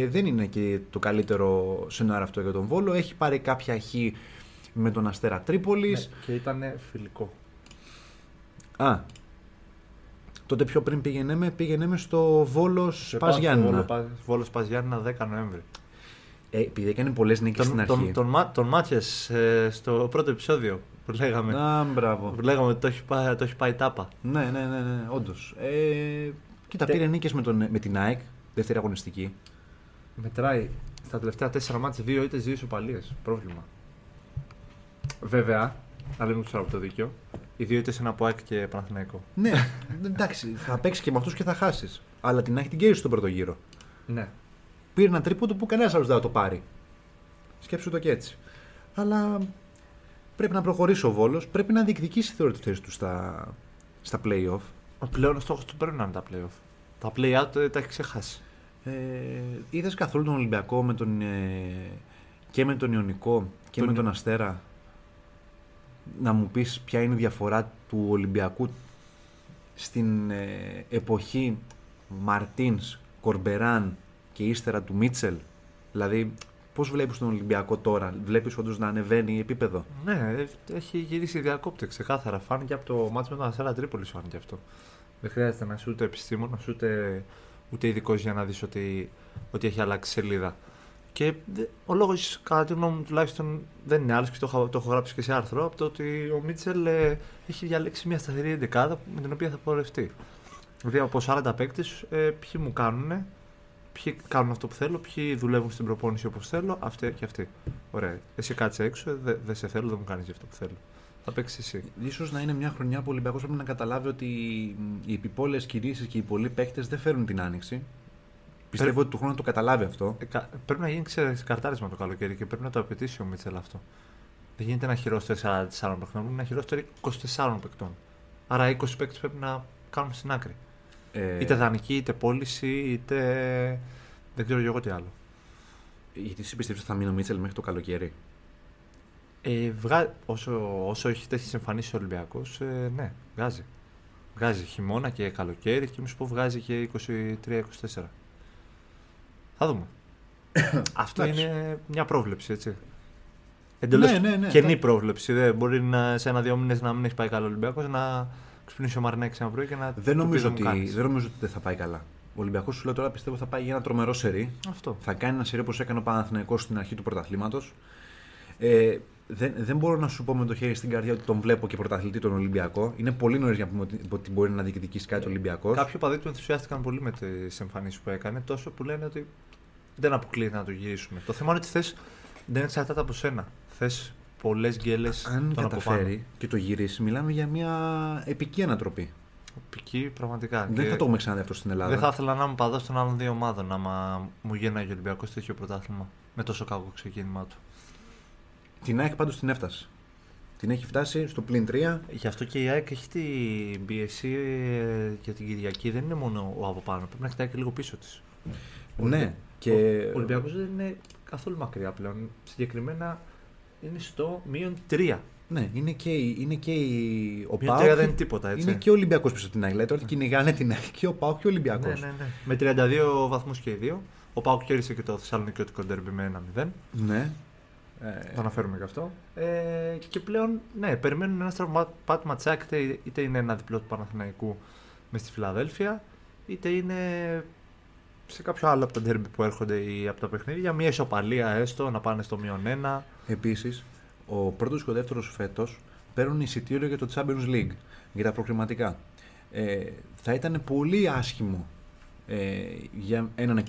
Δεν είναι και το καλύτερο σενάριο αυτό για τον Βόλο. Έχει πάρει κάποια χ με τον Αστέρα Τρίπολης. Ναι, και ήταν φιλικό. Τότε πιο πριν πήγαινε με στο Βόλος Πας Γιάννηνα. Βόλος Πας Γιάννηνα 10 Νοέμβρη. Επειδή έκανε πολλές νίκες στην αρχή. Τον μάτιες στο πρώτο επεισόδιο που λέγαμε. Που λέγαμε ότι το έχει πάει τάπα. Ναι, όντως. Κοίτα, πήρε νίκες με την ΑΕΚ, δεύτερη αγωνιστική. Μετράει στα τελευταία 4 μάτς 2 ήττες, 2 ισοπαλίες. Πρόβλημα. Βέβαια, να λέμε τώρα από το δίκιο, οι 2 ήττες είναι από ΑΕΚ και Παναθηναϊκό. Ναι, εντάξει, θα παίξει και με αυτούς και θα χάσεις. Αλλά την ΑΕΚ την κέρδισε στον πρώτο γύρο. Ναι. Πήρε ένα τρίποντο που κανένας άλλος δεν θα το πάρει. Σκέψου το και έτσι. Αλλά πρέπει να προχωρήσει ο Βόλος, πρέπει να διεκδικήσει θεωρώ τη θέση του στα play-off. Ο πλέον στόχος του πρέπει να είναι τα play-off. Τα play-out τα έχει ξεχάσει. Είδες καθόλου τον Ολυμπιακό με τον, και με τον Ιωνικό και με τον Αστέρα να μου πεις ποια είναι η διαφορά του Ολυμπιακού στην εποχή Μαρτίνς, Κορμπεράν και ύστερα του Μίτσελ? Δηλαδή πώς βλέπεις τον Ολυμπιακό τώρα, βλέπεις όντως να ανεβαίνει επίπεδο? Ναι, έχει γυρίσει διακόπτη ξεκάθαρα, φάνηκε από το μάτς με τον Αστέρα Τρίπολης, φάνηκε αυτό. Δεν χρειάζεται να είσαι ούτε επιστήμονας ούτε ειδικός για να δεις ότι έχει αλλάξει σελίδα. Και ο λόγος, κατά τη γνώμη μου τουλάχιστον, δεν είναι άλλος, και το έχω γράψει και σε άρθρο, από το ότι ο Μίτσελ έχει διαλέξει μια σταθερή εντεκάδα με την οποία θα πορευτεί. Δηλαδή από 40 παίκτες, ποιοι μου κάνουν, ποιοι κάνουν αυτό που θέλω, ποιοι δουλεύουν στην προπόνηση όπως θέλω, αυτοί και αυτοί. Ωραία. Εσύ κάτσε έξω, δεν σε θέλω, δεν μου κάνεις αυτό που θέλω. Θα παίξεις εσύ. Ίσως να είναι μια χρονιά που ο Ολυμπιακός πρέπει να καταλάβει ότι οι επιπόλαιες κινήσεις και οι πολλοί παίκτες δεν φέρουν την άνοιξη. Πιστεύω ότι του χρόνου να το καταλάβει αυτό. Πρέπει να γίνει καρτάρισμα το καλοκαίρι και πρέπει να το απαιτήσει ο Μίτσελ αυτό. Δεν γίνεται ένα χειρότερο 44 παικτών, πρέπει να χειρότερο 24 παικτών. Άρα 20 παίκτες πρέπει να κάνουν στην άκρη. Είτε δανεική, είτε πώληση, είτε. Δεν ξέρω εγώ τι άλλο. Γιατί εσύ πιστεύεις ότι θα μείνει ο Μίτσελ μέχρι το καλοκαίρι? Όσο έχει τέτοιες εμφανίσεις ο Ολυμπιακός, ναι, βγάζει. Βγάζει χειμώνα και καλοκαίρι και μη σου πω βγάζει και 23-24. Θα δούμε. Αυτό είναι μια πρόβλεψη, έτσι. Εντελώς ναι, κενή πρόβλεψη. Δε. Μπορεί σε ένα-δύο μήνες να μην έχει πάει καλά ο Ολυμπιακός, να ξυπνήσει ο Μαρνέκης ένα πρωί και να. Δεν νομίζω ότι δεν θα πάει καλά. Ο Ολυμπιακός, σου λέω τώρα, πιστεύω θα πάει για ένα τρομερό σερί. Αυτό. Θα κάνει ένα σερί όπως έκανε ο Παναθηναϊκός στην αρχή του πρωταθλήματος. Δεν μπορώ να σου πω με το χέρι στην καρδιά ότι τον βλέπω και πρωταθλητή τον Ολυμπιακό. Είναι πολύ νωρίς για να πούμε ότι μπορεί να διεκδικήσει κάτι ο Ολυμπιακός. Κάποιοι παδί του ενθουσιάστηκαν πολύ με τις εμφανίσεις που έκανε, τόσο που λένε ότι δεν αποκλείεται να το γυρίσουμε. Το θέμα είναι ότι θες, δεν εξαρτάται από σένα. Θες πολλές γκέλες. Αν καταφέρει και το γυρίσει, μιλάμε για μια επική ανατροπή. Επική, πραγματικά. Δεν θα το έχουμε ξαναδεί αυτό στην Ελλάδα. Δεν θα ήθελα να είμαι παδός των άλλων δύο ομάδων, άμα μου γίναγε ο Ολυμπιακός τέτοιο πρωτάθλημα με τόσο κακό ξεκίνημά του. Την ΑΕΚ πάντως την έφτασε. Την έχει φτάσει στο πλην 3. Γι' αυτό και η ΑΕΚ έχει την πίεση για την Κυριακή. Δεν είναι μόνο ο από πάνω. Πρέπει να κοιτάει και λίγο πίσω της. Ναι. Ο Ολυμπιακός δεν είναι καθόλου μακριά πλέον. Συγκεκριμένα είναι στο μείον 3. Ναι, είναι και η ο ΠΑΟΚ. Δεν είναι τίποτα, έτσι. Είναι και ο Ολυμπιακός πίσω την ΑΕΚ. Δηλαδή τώρα κυνηγάνε την ΑΕΚ και ο ΠΑΟΚ και ο Ολυμπιακός. Ναι. Με 32 βαθμούς και οι δύο. Ο ΠΑΟΚ κέρδισε και το Θεσσαλονικιώτικο ντέρμπι με 1-0. Ναι. Το αναφέρουμε και αυτό. Και πλέον, ναι, περιμένουν ένα στραβοπάτημα τσάκ, είτε είναι ένα διπλό του Παναθηναϊκού μες στη Φιλαδέλφια, είτε είναι σε κάποιο άλλο από τα ντέρμπι που έρχονται ή από τα παιχνίδια, μια ισοπαλία έστω, να πάνε στο μείον 1. Επίσης, ο πρώτος και ο δεύτερος φέτος παίρνουν εισιτήριο για το Champions League, για τα προκριματικά. Θα ήταν πολύ άσχημο για έναν εκ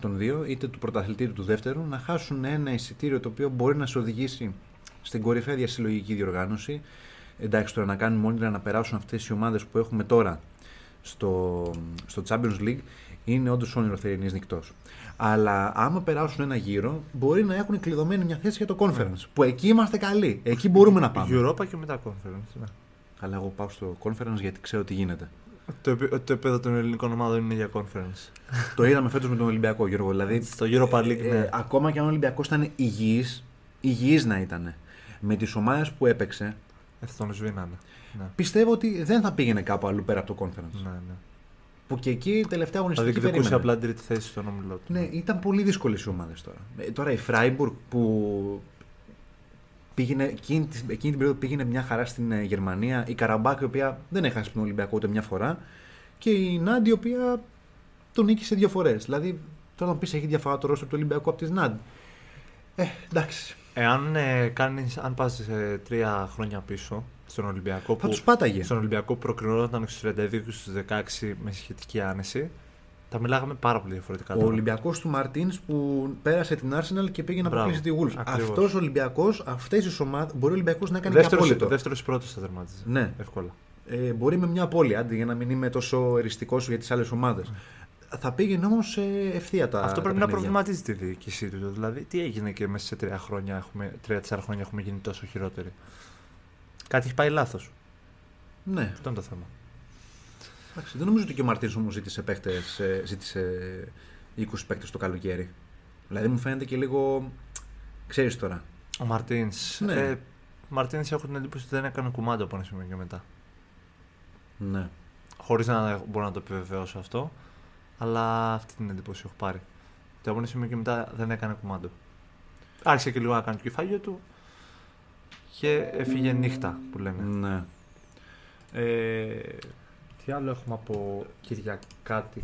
των δύο, είτε του πρωταθλητή είτε του δεύτερου, να χάσουν ένα εισιτήριο το οποίο μπορεί να σε οδηγήσει στην κορυφαία διασυλλογική διοργάνωση. Εντάξει, τώρα να κάνουμε όνειρα να περάσουν αυτές οι ομάδες που έχουμε τώρα στο Champions League είναι όντως όνειρο θερινής νυκτός. Αλλά άμα περάσουν ένα γύρο, μπορεί να έχουν κλειδωμένη μια θέση για το Conference. Που εκεί είμαστε καλοί. Εκεί μπορούμε να πάμε. Europa και μετά Conference. Ναι. Αλλά εγώ πάω στο Conference γιατί ξέρω τι γίνεται. Το επίπεδο των ελληνικών ομάδων είναι για Conference. Το είδαμε φέτος με τον Ολυμπιακό, Γιώργο. Δηλαδή, στο Europa League, ναι. Ακόμα και αν ο Ολυμπιακός ήταν υγιής να ήταν, με τις ομάδες που έπαιξε. Τον σβήνανε. Ναι. Πιστεύω ότι δεν θα πήγαινε κάπου αλλού πέρα από το Conference. Ναι. Που και εκεί η τελευταία αγωνιστική περίμενε. Θα διεκδικούσε απλά τρίτη θέση στον όμιλό του. Ναι, ήταν πολύ δύσκολες οι ομάδες τώρα. Τώρα η Freiburg που πήγαινε, εκείνη την περίοδο πήγαινε μια χαρά στην Γερμανία, η Καραμπάκ η οποία δεν έχασε τον Ολυμπιακό ούτε μια φορά και η Νάντ η οποία τον νίκησε δύο φορές. Δηλαδή τώρα να πεις έχει διαφορά το ρόστερ του Ολυμπιακού από τη Νάντ. Εντάξει. Αν πας 3 χρόνια πίσω στον Ολυμπιακό, θα τους πάταγε. Στον Ολυμπιακό προκρινόταν στους 32 και στους 16 με σχετική άνεση. Τα μιλάγαμε πάρα πολύ διαφορετικά. Ο Ολυμπιακός του Μαρτίνς που πέρασε την Arsenal και πήγε να αποκλείσει τη Wolves. Αυτός ο Ολυμπιακός, αυτές οι ομάδες, μπορεί ο Ολυμπιακός να κάνει και απόλυτο. Δεύτερος ή πρώτος θα τερματίζει. Ναι, εύκολα. Μπορεί με μια απώλεια, αντί για να μην είμαι τόσο εριστικός για τις άλλες ομάδες. Θα πήγαινε όμως ευθεία τα. Αυτό πρέπει να προβληματίζει τη διοίκησή του. Δηλαδή, τι έγινε και μέσα σε 3-4 χρόνια έχουμε γίνει τόσο χειρότεροι. Κάτι έχει πάει λάθος. Ναι. Αυτό είναι το θέμα. Εντάξει, δεν νομίζω ότι και ο Μαρτίνς όμως ζήτησε 20 παίκτες το καλοκαίρι. Δηλαδή μου φαίνεται και λίγο. Ξέρεις τώρα. Ο Μαρτίνς. Ναι. Μαρτίνς έχω την εντύπωση ότι δεν έκανε κουμάντο από ένα σημείο και μετά. Ναι. Χωρίς να μπορώ να το επιβεβαιώσω αυτό. Αλλά αυτή την εντύπωση έχω πάρει. Το επόμενο σημείο και μετά δεν έκανε κουμάντο. Άρχισε και λίγο να κάνει το κεφάλιο του και έφυγε νύχτα που λένε. Ναι. Τι άλλο έχουμε από Κυριακάτη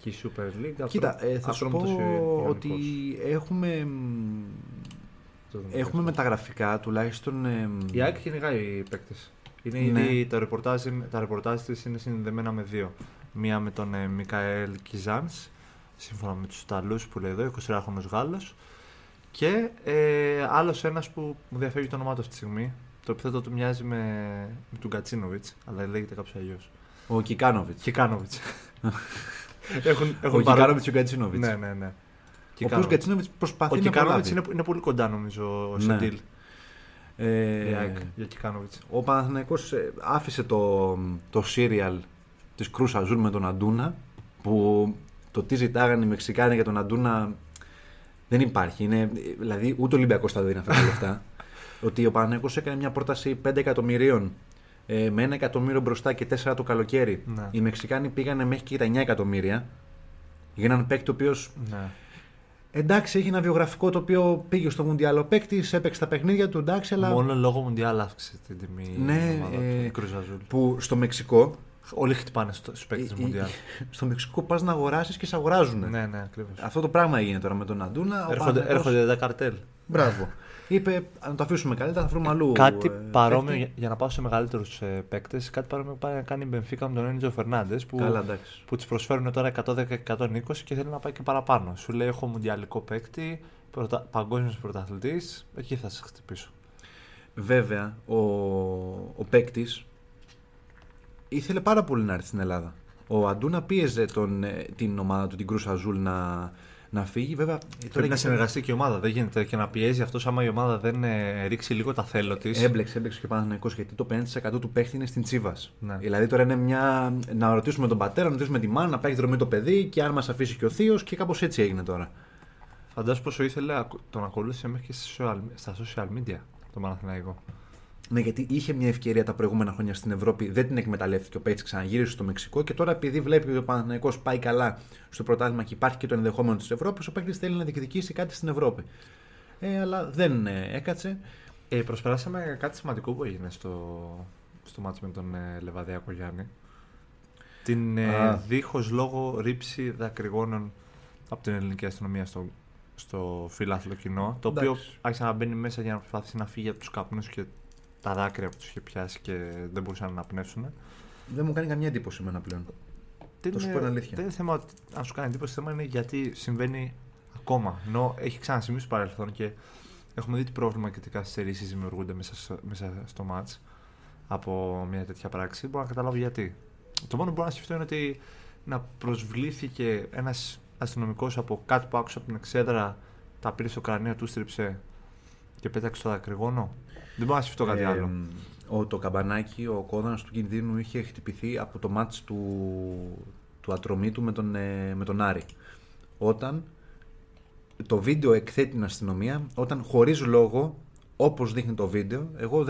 και η Super League. Κοίτα, θα σου πω ότι έχουμε με τα γραφικά τουλάχιστον. Η ΑΕΚ κυνηγάει οι παίκτες. Είναι ήδη, τα ρεπορτάζ της είναι συνδεμένα με δύο. Μία με τον Μικαέλ Κιζάνς, σύμφωνα με τους Ιταλούς που λέει εδώ, 24χρονος Γάλλος. Και άλλος ένας που μου διαφεύγει το όνομά του αυτή τη στιγμή. Το επιθέτω του μοιάζει με τον Κατσίνοβιτς, αλλά λέγεται κάποιος αλλιώς. Ο Κικάνοβιτς. Κικάνοβιτς. Ο Κικάνοβιτς και ο Κατσίνοβιτς. Ναι. Ο οποίος Κατσίνοβιτς προσπαθεί να προλάβει. Είναι πολύ κοντά νομίζω σε deal. Ο Παναθηναϊκός άφησε το serial της Κρού Αζούλ με τον Αντούνα, που το τι ζητάγανε οι Μεξικάνοι για τον Αντούνα δεν υπάρχει. Δηλαδή ούτε ο Ολυμπιακός θα δίνει αυτά τα λεφτά. Ότι ο Παναθηναϊκός έκανε μια πρόταση 5 εκατομμυρίων με 1 εκατομμύριο μπροστά και 4 το καλοκαίρι. Ναι. Οι Μεξικάνοι πήγανε μέχρι και τα 9 εκατομμύρια για έναν παίκτη ο οποίος. Ναι. Εντάξει, έχει ένα βιογραφικό το οποίο πήγε στο Μουντιάλ ο παίκτης, έπαιξε τα παιχνίδια του, εντάξει, αλλά. Μόνο λόγω Μουντιάλ αύξησε την τιμή. Ναι, Κρούς Αζούλ. Που στο Μεξικό. Όλοι χτυπάνε στους παίκτες του Μουντιάλ. Στο Μεξικό πας να αγοράσεις και σε αγοράζουν. Ναι, ακριβώς. Αυτό το πράγμα έγινε τώρα με τον Αντούνα. Έρχονται τα καρτέλ. Μπράβο. Είπε, να το αφήσουμε καλύτερα, θα βρούμε αλλού. Κάτι παρόμοιο, για να πάω σε μεγαλύτερους παίκτες, κάτι παρόμοιο πάει να κάνει η Μπενφίκα με τον Έντζο Φερνάντες που της προσφέρουν τώρα 110-120 και θέλει να πάει και παραπάνω. Σου λέει: έχω μουντιαλικό παίκτη, παγκόσμιος πρωταθλητής, εκεί θα σας χτυπήσω. Βέβαια, ο παίκτης ήθελε πάρα πολύ να έρθει στην Ελλάδα. Ο Αντούνα πίεζε την ομάδα του, την Κρούς Αζούλ, να φύγει, βέβαια. Πρέπει να συνεργαστεί και η ομάδα. Δεν γίνεται και να πιέζει αυτός άμα η ομάδα δεν ρίξει λίγο τα θέλω της. Έμπλεξε και ο Παναθηναϊκός, γιατί το 50% του παίχτη είναι στην Τσίβας. Ναι. Δηλαδή τώρα είναι μια. Να ρωτήσουμε τον πατέρα, να ρωτήσουμε τη μάνα, να πάει δρομή το παιδί και αν μας αφήσει και ο θείος και κάπως έτσι έγινε τώρα. Φαντάζομαι πόσο ήθελε τον ακολούθησε μέχρι και στα social media τον Παναθηναϊκό. Ναι, γιατί είχε μια ευκαιρία τα προηγούμενα χρόνια στην Ευρώπη, δεν την εκμεταλλεύτηκε ο Πέιτς, ξαναγύρισε στο Μεξικό και τώρα επειδή βλέπει ότι ο Παναθηναϊκός πάει καλά στο πρωτάθλημα και υπάρχει και το ενδεχόμενο της Ευρώπης, ο Πέιτς θέλει να διεκδικήσει κάτι στην Ευρώπη. Αλλά δεν έκατσε. Προσπεράσαμε κάτι σημαντικό που έγινε στο μάτς με τον Λεβανδιακό Γιάννη. Την δίχως λόγο ρήψη δακρυγόνων από την ελληνική αστυνομία στο φιλάθλο κοινό, το οποίο άρχισε να μπαίνει μέσα για να προσπαθήσει να φύγει από τους καπνούς και τα δάκρυα που τους είχε πιάσει και δεν μπορούσαν να αναπνεύσουν. Δεν μου κάνει καμία εντύπωση εμένα πλέον. Θα σου πω την αλήθεια. Δεν είναι θέμα ότι αν σου κάνει εντύπωση, θέμα είναι γιατί συμβαίνει ακόμα. Ενώ έχει ξανασυμβεί στο παρελθόν και έχουμε δει τι πρόβλημα και τι καθυστερήσεις δημιουργούνται μέσα στο μάτς από μια τέτοια πράξη. Δεν μπορώ να καταλάβω γιατί. Το μόνο που μπορώ να σκεφτώ είναι ότι να προσβλήθηκε ένας αστυνομικός από κάτι που άκουσε από την εξέδρα, τα πήρε στο κρανίο, του στρίψε και πέταξε το δακρυγόνο. Δεν μπορώ να σκεφτώ κάτι άλλο. Το καμπανάκι, ο κόδωνας του κινδύνου είχε χτυπηθεί από το μάτς του Ατρωμίτου με τον Άρη. Όταν το βίντεο εκθέτει την αστυνομία, όταν χωρίς λόγο, όπως δείχνει το βίντεο, εγώ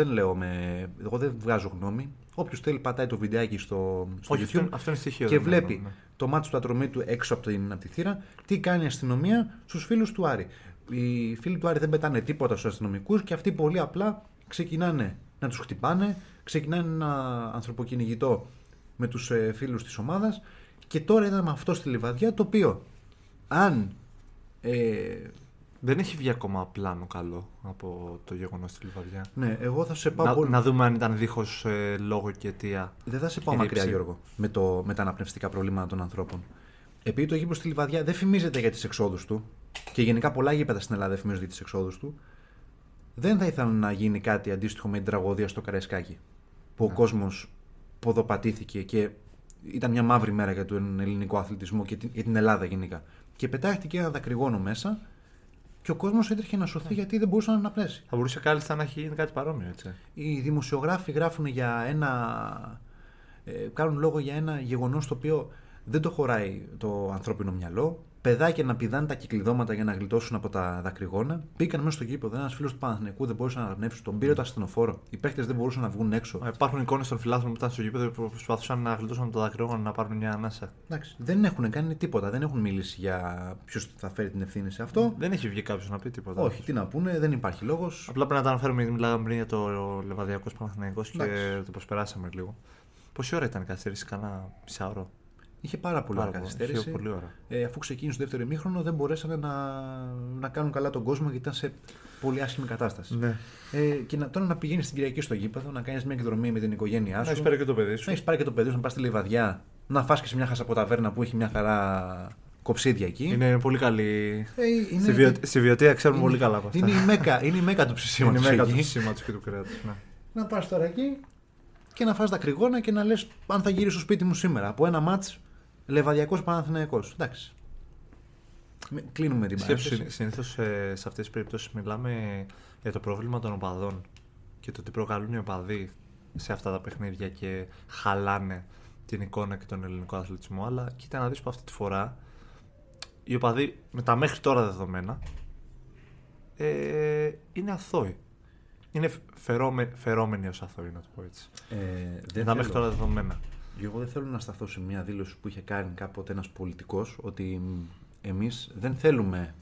δεν βγάζω γνώμη. Όποιος θέλει πατάει το βιντεάκι στο YouTube και βλέπει το μάτς του Ατρωμίτου έξω από τη θύρα, τι κάνει η αστυνομία στους φίλους του Άρη. Οι φίλοι του Άρη δεν πετάνε τίποτα στους αστυνομικούς και αυτοί πολύ απλά ξεκινάνε να τους χτυπάνε, ξεκινάνε ένα ανθρωποκυνηγητό με τους φίλους της ομάδας και τώρα ήταν με αυτό στη Λιβαδιά, το οποίο αν. Δεν έχει βγει ακόμα πλάνο καλό από το γεγονός στη Λιβαδιά. Ναι, εγώ θα σε πάω να δούμε αν ήταν δίχως λόγο και αιτία. Δεν θα σε πάω μακριά, Γιώργο, με τα αναπνευστικά προβλήματα των ανθρώπων. Επειδή το γήπεδο στη Λιβαδιά δεν φημίζεται για τις εξόδους του και γενικά πολλά γήπεδα στην Ελλάδα δεν φημίζονται για τις εξόδους του, δεν θα ήθελα να γίνει κάτι αντίστοιχο με την τραγωδία στο Καραϊσκάκι. Που ο κόσμος ποδοπατήθηκε και ήταν μια μαύρη μέρα για τον ελληνικό αθλητισμό και για την Ελλάδα γενικά. Και πετάχτηκε ένα δακρυγόνο μέσα και ο κόσμος έτρεχε να σωθεί γιατί δεν μπορούσε να αναπνεύσει. Θα μπορούσε κάλλιστα να έχει γίνει κάτι παρόμοιο, έτσι. Οι δημοσιογράφοι γράφουν για ένα. Κάνουν λόγο για ένα γεγονός το οποίο δεν το χωράει το ανθρώπινο μυαλό. Παιδάκια να πηδάνε τα κυκλειδώματα για να γλιτώσουν από τα δακρυγόνα. Μπήκαν μέσα στο γήπεδο. Ένας φίλος του Παναθηναϊκού δεν μπορούσε να αναπνεύσει, τον πήρε το ασθενοφόρο. Οι παίχτες δεν μπορούσαν να βγουν έξω. Υπάρχουν εικόνες των φιλάθλων μετά στο γήπεδο που προσπαθούσαν να γλιτώσουν από τα δακρυγόνα, να πάρουν μια ανάσα. Εντάξει, δεν έχουν κάνει τίποτα. Δεν έχουν μιλήσει για ποιος θα φέρει την ευθύνη σε αυτό. Δεν έχει βγει κάποιος να πει τίποτα. Όχι, τι να πούνε, δεν υπάρχει λόγος. Απλά πρέπει να τα αναφέρουμε γιατί μιλάγαμε πριν για το Λεβανδιακός Παναθηναϊκός και το προσπεράσαμε λίγο. Πόση ώρα ήταν καθυστέρηση, κανένα μισάωρο? Είχε πάρα πολύ καθυστέρηση. Αφού ξεκίνησε το δεύτερο ημίχρονο, δεν μπορέσανε να κάνουν καλά τον κόσμο γιατί ήταν σε πολύ άσχημη κατάσταση. Ναι. Και τώρα να πηγαίνεις στην Κυριακή στο γήπεδο, να κάνεις μια εκδρομή με την οικογένειά σου. Να έχεις πάρει και το παιδί σου. Να πας στη Λιβαδιά, να φας και σε μια χασαποταβέρνα που έχει μια χαρά κοψίδια εκεί. Είναι πολύ καλή. Στη Βιωτεία ξέρουμε πολύ καλά από αυτά. Είναι η μέκα του ψησίματος. Είναι η μέκα του ψησίματος και του κρέατος. Να πας τώρα εκεί και να φας δακρυγόνα και να λες αν θα γυρίσω σπίτι μου σήμερα από ένα μάτς. Λεβαδιακός Παναθηναϊκός. Εντάξει. Κλείνουμε την παράσταση. Συνήθως σε αυτές τις περιπτώσεις μιλάμε για το πρόβλημα των οπαδών και το τι προκαλούν οι οπαδοί σε αυτά τα παιχνίδια και χαλάνε την εικόνα και τον ελληνικό αθλητισμό. Αλλά κοίτα να δεις που αυτή τη φορά οι οπαδοί με τα μέχρι τώρα δεδομένα είναι αθώοι. Είναι φερόμενοι ως αθώοι, να το πω έτσι. Μέχρι τώρα δεδομένα. Εγώ δεν θέλω να σταθώ σε μια δήλωση που είχε κάνει κάποτε ένας πολιτικός ότι εμείς δεν θέλουμε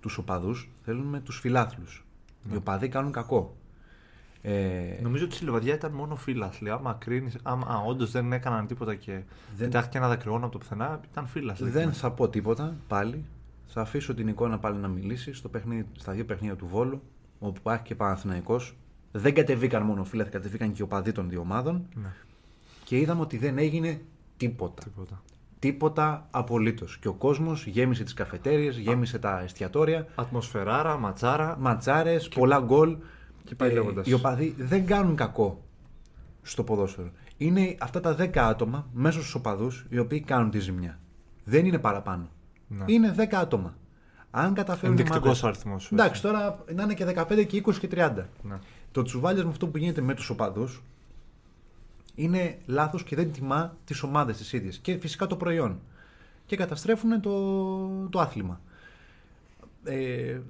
τους οπαδούς, θέλουμε τους φιλάθλους. Ναι. Οι οπαδοί κάνουν κακό. Νομίζω ότι στη Λιβαδιά ήταν μόνο φιλάθλοι. Άμα όντως δεν έκαναν τίποτα και κοιτάχτηκε ένα δακρυγόνο από το πουθενά, ήταν φιλάθλοι. Δεν θα πω τίποτα πάλι. Θα αφήσω την εικόνα πάλι να μιλήσει στα δύο παιχνίδια του Βόλου, όπου υπάρχει και Παναθηναϊκός. Δεν κατεβήκαν μόνο φιλάθλοι, κατεβήκαν και οι οπαδοί των δύο ομάδων. Ναι. Και είδαμε ότι δεν έγινε τίποτα. Τίποτα απολύτως. Και ο κόσμος γέμισε τις καφετέριες, γέμισε τα εστιατόρια. Ατμοσφαιράρα, ματσάρες, πολλά γκολ. Και πάει λέγοντας. Οι οπαδοί δεν κάνουν κακό στο ποδόσφαιρο. Είναι αυτά τα 10 άτομα μέσα στους οπαδούς οι οποίοι κάνουν τη ζημιά. Δεν είναι παραπάνω. Ναι. Είναι 10 άτομα. Αν καταφέρουν. Ενδεικτικός αριθμός. Εντάξει, τώρα να είναι και 15 και 20 και 30. Ναι. Το τσουβάλιασμα με αυτό που γίνεται με τους οπαδούς. Είναι λάθος και δεν τιμά τις ομάδες τις ίδιες και φυσικά το προϊόν. Και καταστρέφουν το άθλημα.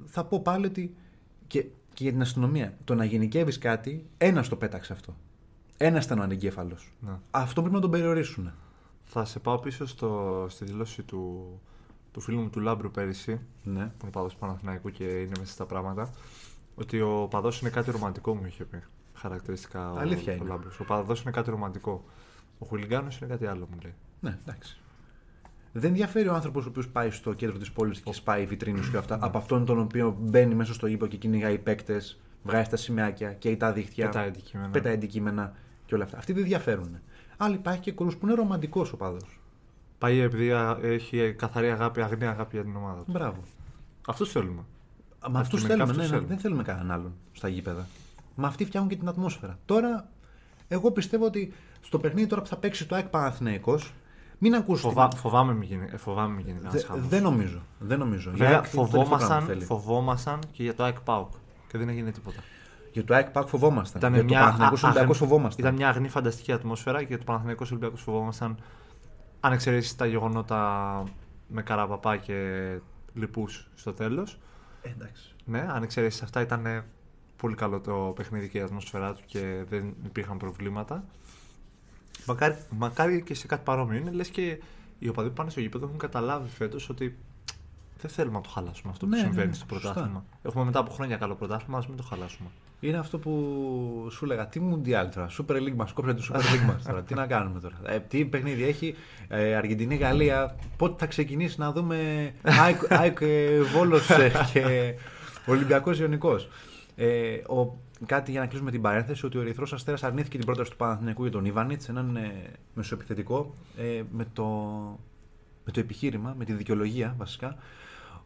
Θα πω πάλι ότι και για την αστυνομία. Το να γενικεύεις κάτι, ένας το πέταξε αυτό. Ένας ήταν ο ανεγκέφαλος. Ναι. Αυτό πρέπει να τον περιορίσουν. Θα σε πάω πίσω στη δηλώση του φίλου μου του Λάμπρου πέρυσι, ναι. Που είναι παδός Παναθηναϊκού και είναι μέσα στα πράγματα, ότι ο παδός είναι κάτι ρομαντικό, μου είχε πει. Χαρακτηριστικά ο Λάμπρος. Ο παδός είναι κάτι ρομαντικό. Ο χουλιγκάνος είναι κάτι άλλο, μου λέει. Ναι, εντάξει. Δεν διαφέρει ο άνθρωπος ο οποίος πάει στο κέντρο της πόλης και σπάει βιτρίνες και αυτά, από αυτόν τον οποίο μπαίνει μέσα στο γήπεδο και κυνηγάει παίκτες, βγάζει τα σημαίακια, καίει τα δίχτυα, πετάει αντικείμενα και όλα αυτά. Αυτοί δεν διαφέρουν. Αλλά υπάρχει και κολούς που είναι ρομαντικός ο παδός. Πάει επειδή έχει καθαρή αγάπη, αγνή αγάπη για την ομάδα του. Μπράβο. Αυτούς θέλουμε. Μα αυτούς θέλουμε, ναι, δεν θέλουμε κανέναν άλλον στα γήπεδα. Μα αυτοί φτιάχνουν και την ατμόσφαιρα. Τώρα, εγώ πιστεύω ότι στο παιχνίδι τώρα που θα παίξει το ΑΕΚ Παναθηναϊκός, μην ακούσει. Φοβάμαι μην γίνει ένας χαμός. Δεν νομίζω. Βέβαια, φοβόμασταν και για το ΑΕΚ ΠΑΟΚ και δεν έγινε τίποτα. Για το ΑΕΚ ΠΑΟΚ φοβόμασταν. Για το Παναθηναϊκός Ολυμπιακός φοβόμασταν. Ήταν μια αγνή φανταστική ατμόσφαιρα και για το Παναθηναϊκός Ολυμπιακός φοβόμασταν, αν εξαιρέσεις τα γεγονότα με Καραπαπά και λοιπούς στο τέλος. Εντάξει. Ναι, αν εξαιρέσεις αυτά ήταν. Πολύ καλό το παιχνίδι και η ατμόσφαιρά του και δεν υπήρχαν προβλήματα. Μακάρι και σε κάτι παρόμοιο είναι. Λες και οι οπαδοί που πάνε στο γήπεδο έχουν καταλάβει φέτος ότι δεν θέλουμε να το χαλάσουμε αυτό που συμβαίνει στο πρωτάθλημα. Έχουμε μετά από χρόνια καλό πρωτάθλημα, ας μην το χαλάσουμε. Είναι αυτό που σου λέγα. Τι Μουντιάλ τώρα, Super League μας, κόψε το Super League μας τώρα. Τι να κάνουμε τώρα. Τι παιχνίδι έχει, Αργεντινή, Γαλλία. Πότε θα ξεκινήσει να δούμε ΑΕΚ Βόλος και Ολυμπιακός Ιωνικός. Κάτι για να κλείσουμε την παρένθεση, ότι ο Ερυθρός Αστέρας αρνήθηκε την πρόταση του Παναθηναϊκού για τον Ιβανίτς, έναν μεσοεπιθετικό, με το επιχείρημα, με τη δικαιολογία βασικά,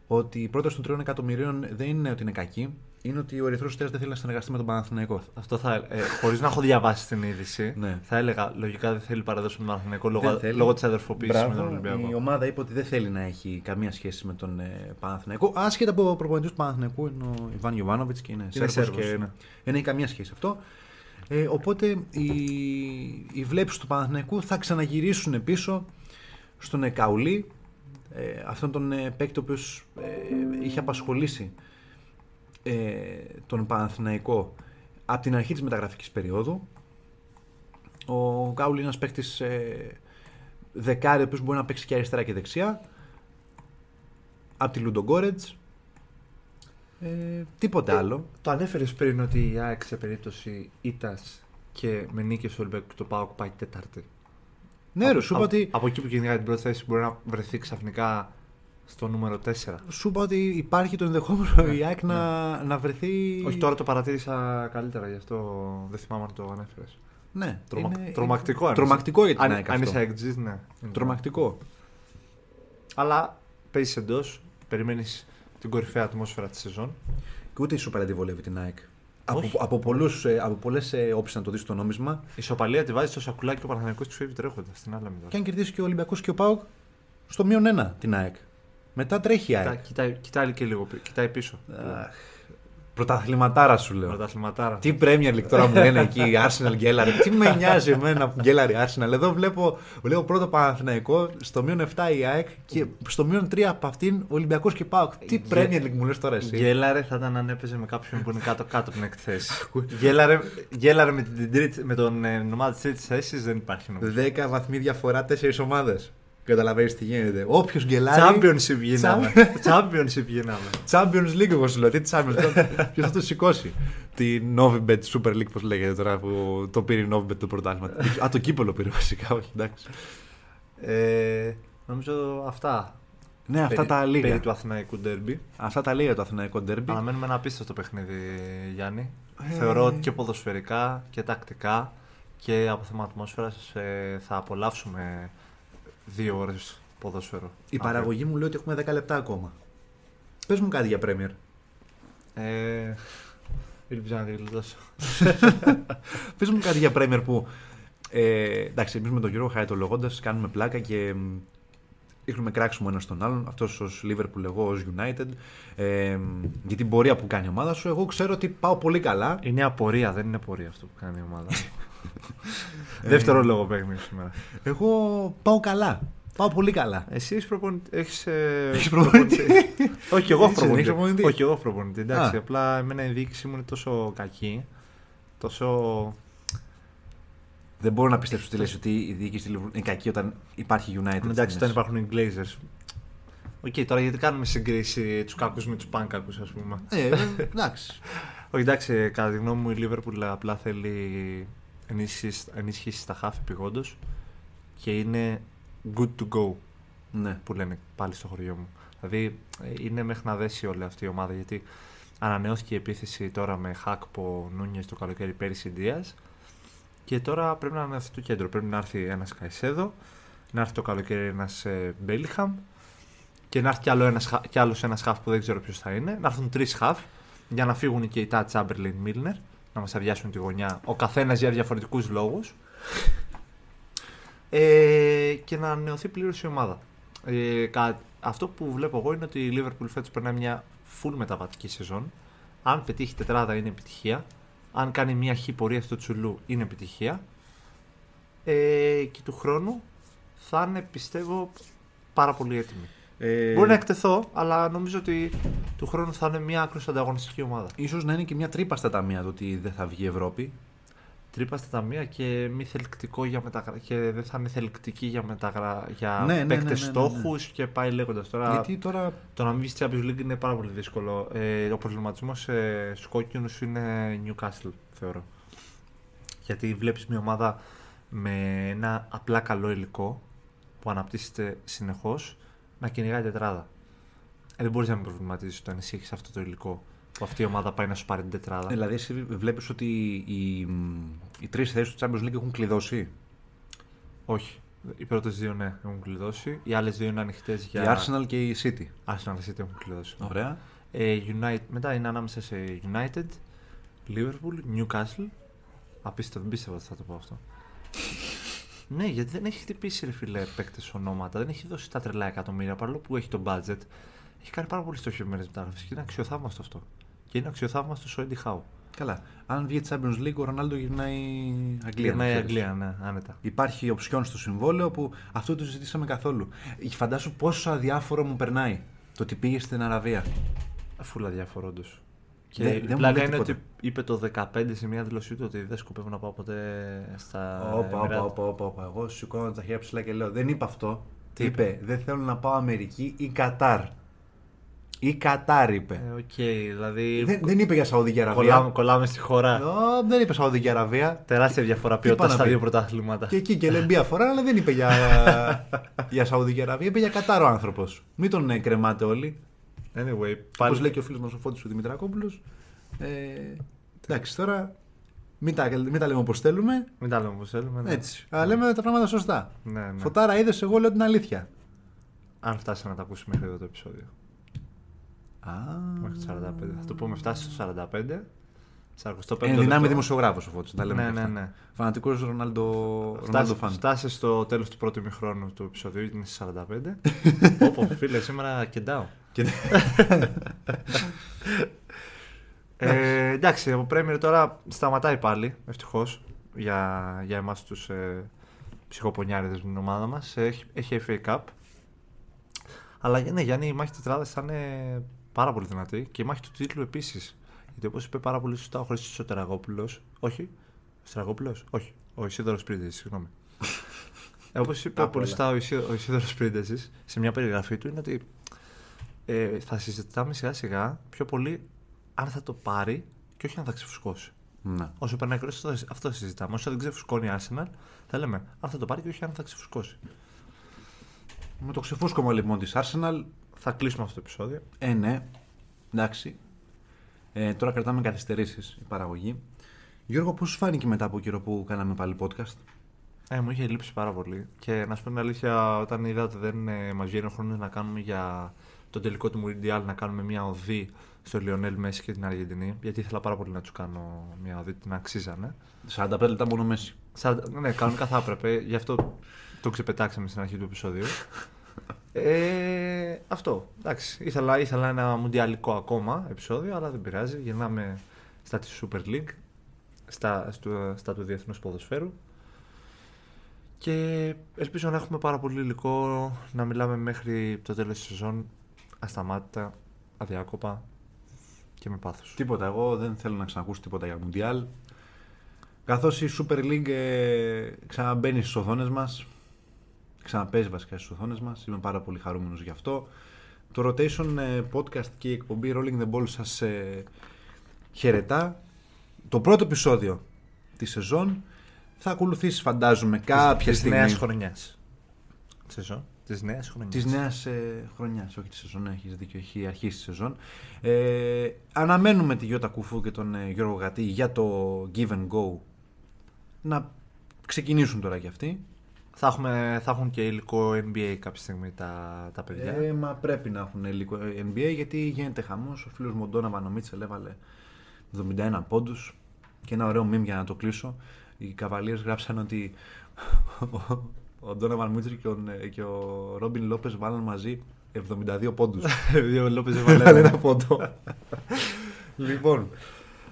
ότι η πρόταση των 3 εκατομμυρίων δεν είναι ότι είναι κακή, είναι ότι ο Ερυθρός Αστέρας δεν θέλει να συνεργαστεί με τον Παναθηναϊκό. Αυτό θα. Χωρίς να έχω διαβάσει την είδηση, θα έλεγα λογικά δεν θέλει παραδόση με τον Παναθηναϊκό λόγω της αδερφοποίησης με τον Ολυμπιακό. Η ομάδα είπε ότι δεν θέλει να έχει καμία σχέση με τον Παναθηναϊκό. Άσχετα από ο προπονητής του Παναθηναϊκού είναι ο Ιβάν Γιοβάνοβιτς και είναι Σέρβος. Δεν έχει καμία σχέση αυτό. Οπότε οι βλέψεις του Παναθηναϊκού θα ξαναγυρίσουν πίσω στον Εκαουλή, αυτόν τον παίκτη ο οποίος είχε απασχολήσει τον Παναθηναϊκό από την αρχή της μεταγραφικής περίοδου. Ο Κάουλ είναι ένας παίκτης δεκάρι, ο οποίος μπορεί να παίξει και αριστερά και δεξιά, από τη Λουντογκόρετς. Τίποτα άλλο. Το ανέφερες πριν ότι η ΑΕΚ σε περίπτωση ήττας και με νίκη στο Ολυμπιακό το ΠΑΟΚ πάει Τετάρτη. Ναι, σου είπα ότι. Από εκεί που κυνηγάει την πρώτη θέση μπορεί να βρεθεί ξαφνικά στο νούμερο 4. Σου είπα ότι υπάρχει το ενδεχόμενο η ΑΕΚ να βρεθεί. Όχι, τώρα το παρατήρησα καλύτερα, γι' αυτό δεν θυμάμαι αν το ανέφερες. Ναι, τρομακτικό. Τρομακτικό για την ΑΕΚ. Αν είσαι AEKτζής, ναι. Τρομακτικό. Αλλά παίζεις εντός, περιμένεις την κορυφαία ατμόσφαιρα τη σεζόν. Και ούτε η Σούπερα τη βολεύει την ΑΕΚ. Από πολλές όψεις να το δεις το νόμισμα. Η ισοπαλία τη βάζει στο σακουλάκι και ο Παναθηναϊκός ψηφίζει τρέχοντα. Και αν κερδίσει και ο Ολυμπιακός και ο ΠΑΟΚ, στο μείον 1 την ΑΕΚ. Μετά τρέχει η ΑΕΚ. Κοιτάει πίσω. Πρωταθληματάρα σου λέω. Τι Premier League τώρα μου λένε εκεί, η Arsenal γκέλαρε. Τι με νοιάζει εμένα που γκέλαρε η Arsenal. Εδώ βλέπω πρώτο Παναθηναϊκό, στο μείον 7 η ΑΕΚ και στο μείον 3 από αυτήν Ολυμπιακός και ΠΑΟΚ. Τι Premier League μου λες τώρα εσύ. Γκέλαρε θα ήταν αν έπαιζε με κάποιον που είναι κάτω-κάτω την εκθέση. Γκέλαρε με τον ομάδα της τρίτης θέσης, δεν υπάρχει νομίζω. 10 βαθμοί διαφορά, 4 ομάδες. Καταλαβαίνεις τι γίνεται. Όποιος γκελάρει. Championship γίναμε. Champions League, εγώ σου λέω. Τι Champions. Ποιος θα το σηκώσει. Τη Novibet Super League, πώς λέγεται τώρα που το πήρε η Novibet το πρωτάθλημα. Α, το κύπελο πήρε βασικά. Όχι, εντάξει. Νομίζω αυτά. Ναι, αυτά τα λίγα. Περί του Αθηναϊκού Derby. Αυτά τα λίγα του Αθηναϊκού Derby. Αναμένουμε ένα απίστευτο παιχνίδι, Γιάννη. Θεωρώ ότι και ποδοσφαιρικά και τακτικά και από θέμα ατμόσφαιρας θα απολαύσουμε. 2 ώρες ποδόσφαιρο. Η παραγωγή μου λέει ότι έχουμε 10 λεπτά ακόμα. Πες μου κάτι για Πρέμιερ. Ελπίζω να γλιτώσω. Πες μου κάτι για Πρέμιερ που. Εντάξει, εμείς με τον Γιώργο χαριτολογώντας κάνουμε πλάκα και ρίχνουμε κράξιμο ένας τον άλλον. Αυτός ως Liverpool, εγώ ως United. Για την πορεία που κάνει η ομάδα σου. Εγώ ξέρω ότι πάω πολύ καλά. Είναι απορία, δεν είναι πορεία αυτό που κάνει η ομάδα. Δεύτερο λόγο παίγνει σήμερα. Εγώ πάω καλά. Πάω πολύ καλά. Εσύ έχεις προπονητή. Έχεις προπονητή. Όχι, εγώ προπονητή. Όχι, εγώ προπονητή. Εντάξει, απλά εμένα η διοίκηση μου είναι τόσο κακή. Τόσο. Δεν μπορώ να πιστέψω ότι λες ότι η διοίκηση είναι κακή όταν υπάρχει United. Εντάξει, όταν υπάρχουν οι Glazers. Οκ, τώρα γιατί κάνουμε συγκρίση τους κακούς με τους πανκακούς, ας πούμε. Εντάξει. Όχι, εντάξει, κατά τη γνώμη μου η Liverpool απλά θέλει. Ενίσχυση στα χάφη επειγόντως και είναι good to go. Ναι. Που λένε πάλι στο χωριό μου. Δηλαδή είναι μέχρι να δέσει όλη αυτή η ομάδα γιατί ανανεώθηκε η επίθεση τώρα με Χάκπο, Νούνιες το καλοκαίρι πέρυσι Ντίας και τώρα πρέπει να ανανεωθεί το κέντρο. Πρέπει να έρθει ένας Καϊσέδο, να έρθει το καλοκαίρι ένας Μπέλιχαμ και να έρθει κι άλλος ένας χάφ που δεν ξέρω ποιος θα είναι. Να έρθουν 3 χάφ για να φύγουν και οι Τά Τσάμπερλιν Μίλνερ. Να μας αδειάσουν τη γωνιά, ο καθένας για διαφορετικούς λόγους και να ανανεωθεί πλήρως η ομάδα. Αυτό που βλέπω εγώ είναι ότι η Liverpool φέτος περνάει μια full μεταβατική σεζόν. Αν πετύχει τετράδα είναι επιτυχία. Αν κάνει μια χ πορεία στο τσουλού είναι επιτυχία. Και του χρόνου θα είναι πιστεύω πάρα πολύ έτοιμη. Μπορεί να εκτεθώ, αλλά νομίζω ότι του χρόνου θα είναι μια άκρως ανταγωνιστική ομάδα. Ίσως να είναι και μια τρύπα στα ταμεία το ότι δεν θα βγει Ευρώπη. Τρύπα στα ταμεία και, και δεν θα είναι θελκτική για, για παίκτες στόχους και πάει λέγοντας. Γιατί τώρα το να μην βγει στη Champions League είναι πάρα πολύ δύσκολο. Ο προβληματισμός στους κόκκινους είναι Newcastle, θεωρώ. Γιατί βλέπεις μια ομάδα με ένα απλά καλό υλικό που αναπτύσσεται συνεχώς. Να κυνηγάει τετράδα. Δεν μπορείς να με προβληματίζεις όταν εσύ έχεις αυτό το υλικό που αυτή η ομάδα πάει να σου πάρει την τετράδα. Δηλαδή, εσύ βλέπεις ότι οι 3 θέσεις του Champions League έχουν κλειδώσει. Όχι. Οι πρώτες 2 ναι, έχουν κλειδώσει. Οι άλλες 2 είναι ανοιχτές για. Η Arsenal και η City. Arsenal και City έχουν κλειδώσει. Ωραία. United, μετά είναι ανάμεσα σε United, Liverpool, Newcastle. Απίστευτο, πίστευα ότι θα το πω αυτό. Ναι, γιατί δεν έχει χτυπήσει ρε φίλε παίκτες ονόματα, δεν έχει δώσει τα τρελά εκατομμύρια παρόλο που έχει το budget. Έχει κάνει πάρα πολύ στοχευμένες μεταγραφές και είναι αξιοθαύμαστο αυτό. Και είναι αξιοθαύμαστο στο Eddie Howe. Καλά. Αν βγει Champions League, ο Ρονάλντο γυρνάει Αγγλία. Γυρνάει Αγγλία, ναι, άνετα. Υπάρχει οψιόν στο συμβόλαιο που αυτό το συζητήσαμε καθόλου. Φαντάσου πόσο αδιάφορο μου περνάει το ότι πήγε στην Αραβία. Φούλα αδιάφορο, όντως. Και η πλάκα είναι ότι είπε το 2015 σε μια δήλωσή του ότι δεν σκοπεύω να πάω ποτέ στα. Όπα. Εγώ σηκώνω τα χέρια ψηλά και λέω: δεν είπα αυτό. Τι είπε? Δεν θέλω να πάω Αμερική ή Κατάρ. Ή Κατάρ είπε. Okay, δηλαδή... δεν είπε για Σαουδική Αραβία. Κολλάμε στη χώρα. No, δεν είπε Σαουδική Αραβία. Τεράστια διαφορά ποιότητα στα δύο πρωταθλήματα. Και εκεί και λέει μία φορά, αλλά δεν είπε για, για Σαουδική Αραβία. Είπε για Κατάρ ο άνθρωπος. Μην τον κρεμάτε όλοι. Anyway, όπως λέει και ο φίλος μας ο Φώτης ο Δημητρακόπουλος. Εντάξει, τώρα μην τα λέμε όπως θέλουμε. Μην τα λέμε όπως θέλουμε. Ναι. Έτσι. Αλλά λέμε τα πράγματα σωστά. Ναι, ναι. Φωτάρα, είδες, εγώ λέω την αλήθεια. Αν φτάσει να τα ακούσει μέχρι εδώ το επεισόδιο. Μέχρι 45. Θα το πούμε, φτάσει στο 45. Εν δυνάμει δημοσιογράφος ο Φώτης. Ναι. Φανατικός Ρονάλντο φαν. Φτάσει στο τέλος του πρώτου ημιχρόνου του επεισοδίου, είναι στις 45. Όπο φίλε, σήμερα κεντάω. Εντάξει, από Πρέμιερ τώρα σταματάει πάλι, ευτυχώς, για εμάς τους ψυχοπονιάριδες με την ομάδα μας. Έχει FA Cup. Αλλά ναι, Γιάννη, η μάχη τετράδας θα είναι πάρα πολύ δυνατή και η μάχη του τίτλου επίσης. Γιατί όπως είπε πάρα πολύ σωστά ο Χρήστος ο Τεραγόπουλος. Όχι, ο Τεραγόπουλος, όχι, ο Ισίδωρος Πρίντεζης, συγγνώμη. Όπως είπε πολύ σωστά ο Ισίδωρος Πρίντεζης σε μια περιγραφή του, είναι ότι θα συζητάμε σιγά σιγά πιο πολύ αν θα το πάρει και όχι αν θα ξεφουσκώσει. Ναι. Όσο περνάει ο χρόνος, αυτό συζητάμε. Όσο δεν ξεφουσκώνει η Arsenal, θα λέμε αν θα το πάρει και όχι αν θα ξεφουσκώσει. Με το ξεφούσκωμα λοιπόν της Arsenal θα κλείσουμε αυτό το επεισόδιο. Ναι, εντάξει. Τώρα κρατάμε καθυστερήσεις η παραγωγή. Γιώργο, πώς σου φάνηκε μετά από καιρό που κάναμε πάλι podcast? Μου είχε λείψει πάρα πολύ. Και να σου πω την αλήθεια, όταν είδα ότι δεν μας βγαίνει ο χρόνος να κάνουμε για το τελικό του Μουντιάλ, να κάνουμε μια οδή στο Λιονέλ Μέση και την Αργεντινή, γιατί ήθελα πάρα πολύ να τους κάνω μια οδή, την αξίζανε. 45 λεπτά μόνο Μέση. Ναι, κανονικά θα έπρεπε, γι' αυτό το ξεπετάξαμε στην αρχή του επεισοδίου. Αυτό. Εντάξει. Ήθελα ένα μουντιαλικό ακόμα επεισόδιο, αλλά δεν πειράζει. Γυρνάμε στα τη Super League, στα του Διεθνούς Ποδοσφαίρου. Και ελπίζω να έχουμε πάρα πολύ υλικό να μιλάμε μέχρι το τέλος της σεζόν ασταμάτητα, αδιάκοπα και με πάθος. Τίποτα. Εγώ δεν θέλω να ξανακούσω τίποτα για μουντιάλ. Καθώς η Super League ξαναμπαίνει στις οθόνες μας. Ξαναπέζει βασικά στις οθόνες μας. Είμαι πάρα πολύ χαρούμενος γι' αυτό. Το Rotation Podcast και η εκπομπή Rolling the Ball σας χαιρετά. Το πρώτο επεισόδιο της σεζόν θα ακολουθήσει, φαντάζομαι, κάποια στιγμή. Της νέας χρονιάς. Σεζόν. Της νέας χρονιάς. Της νέας χρονιάς, όχι τη σεζόν. Έχεις δίκιο, έχει αρχίσει η σεζόν. Αναμένουμε τη Γιώτα Κουφού και τον Γιώργο Γατή για το Give and Go να ξεκινήσουν τώρα κι αυτοί. Θα έχουν και υλικό NBA κάποια στιγμή τα παιδιά. Μα πρέπει να έχουν υλικό NBA, γιατί γίνεται χαμός. Ο φίλος μου ο Ντόνα Βανομίτσελ έβαλε 71 πόντους και ένα ωραίο μιμ για να το κλείσω. Οι Καβαλίες γράψαν ότι ο Ντόνα Βανομίτσελ και ο Ρόμπιν Λόπες βάλαν μαζί 72 πόντους. Ο Λόπες έβαλε ένα πόντο. Λοιπόν,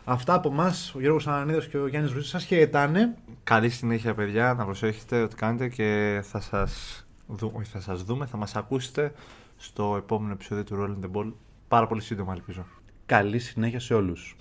αυτά από εμάς, ο Γιώργος Ανανίδης και ο Γιάννης Ροζής σας χαιρετάνε. Καλή συνέχεια παιδιά, να προσέχετε ό,τι κάνετε και θα μας ακούσετε στο επόμενο επεισόδιο του Rolling the Ball πάρα πολύ σύντομα, ελπίζω. Καλή συνέχεια σε όλους.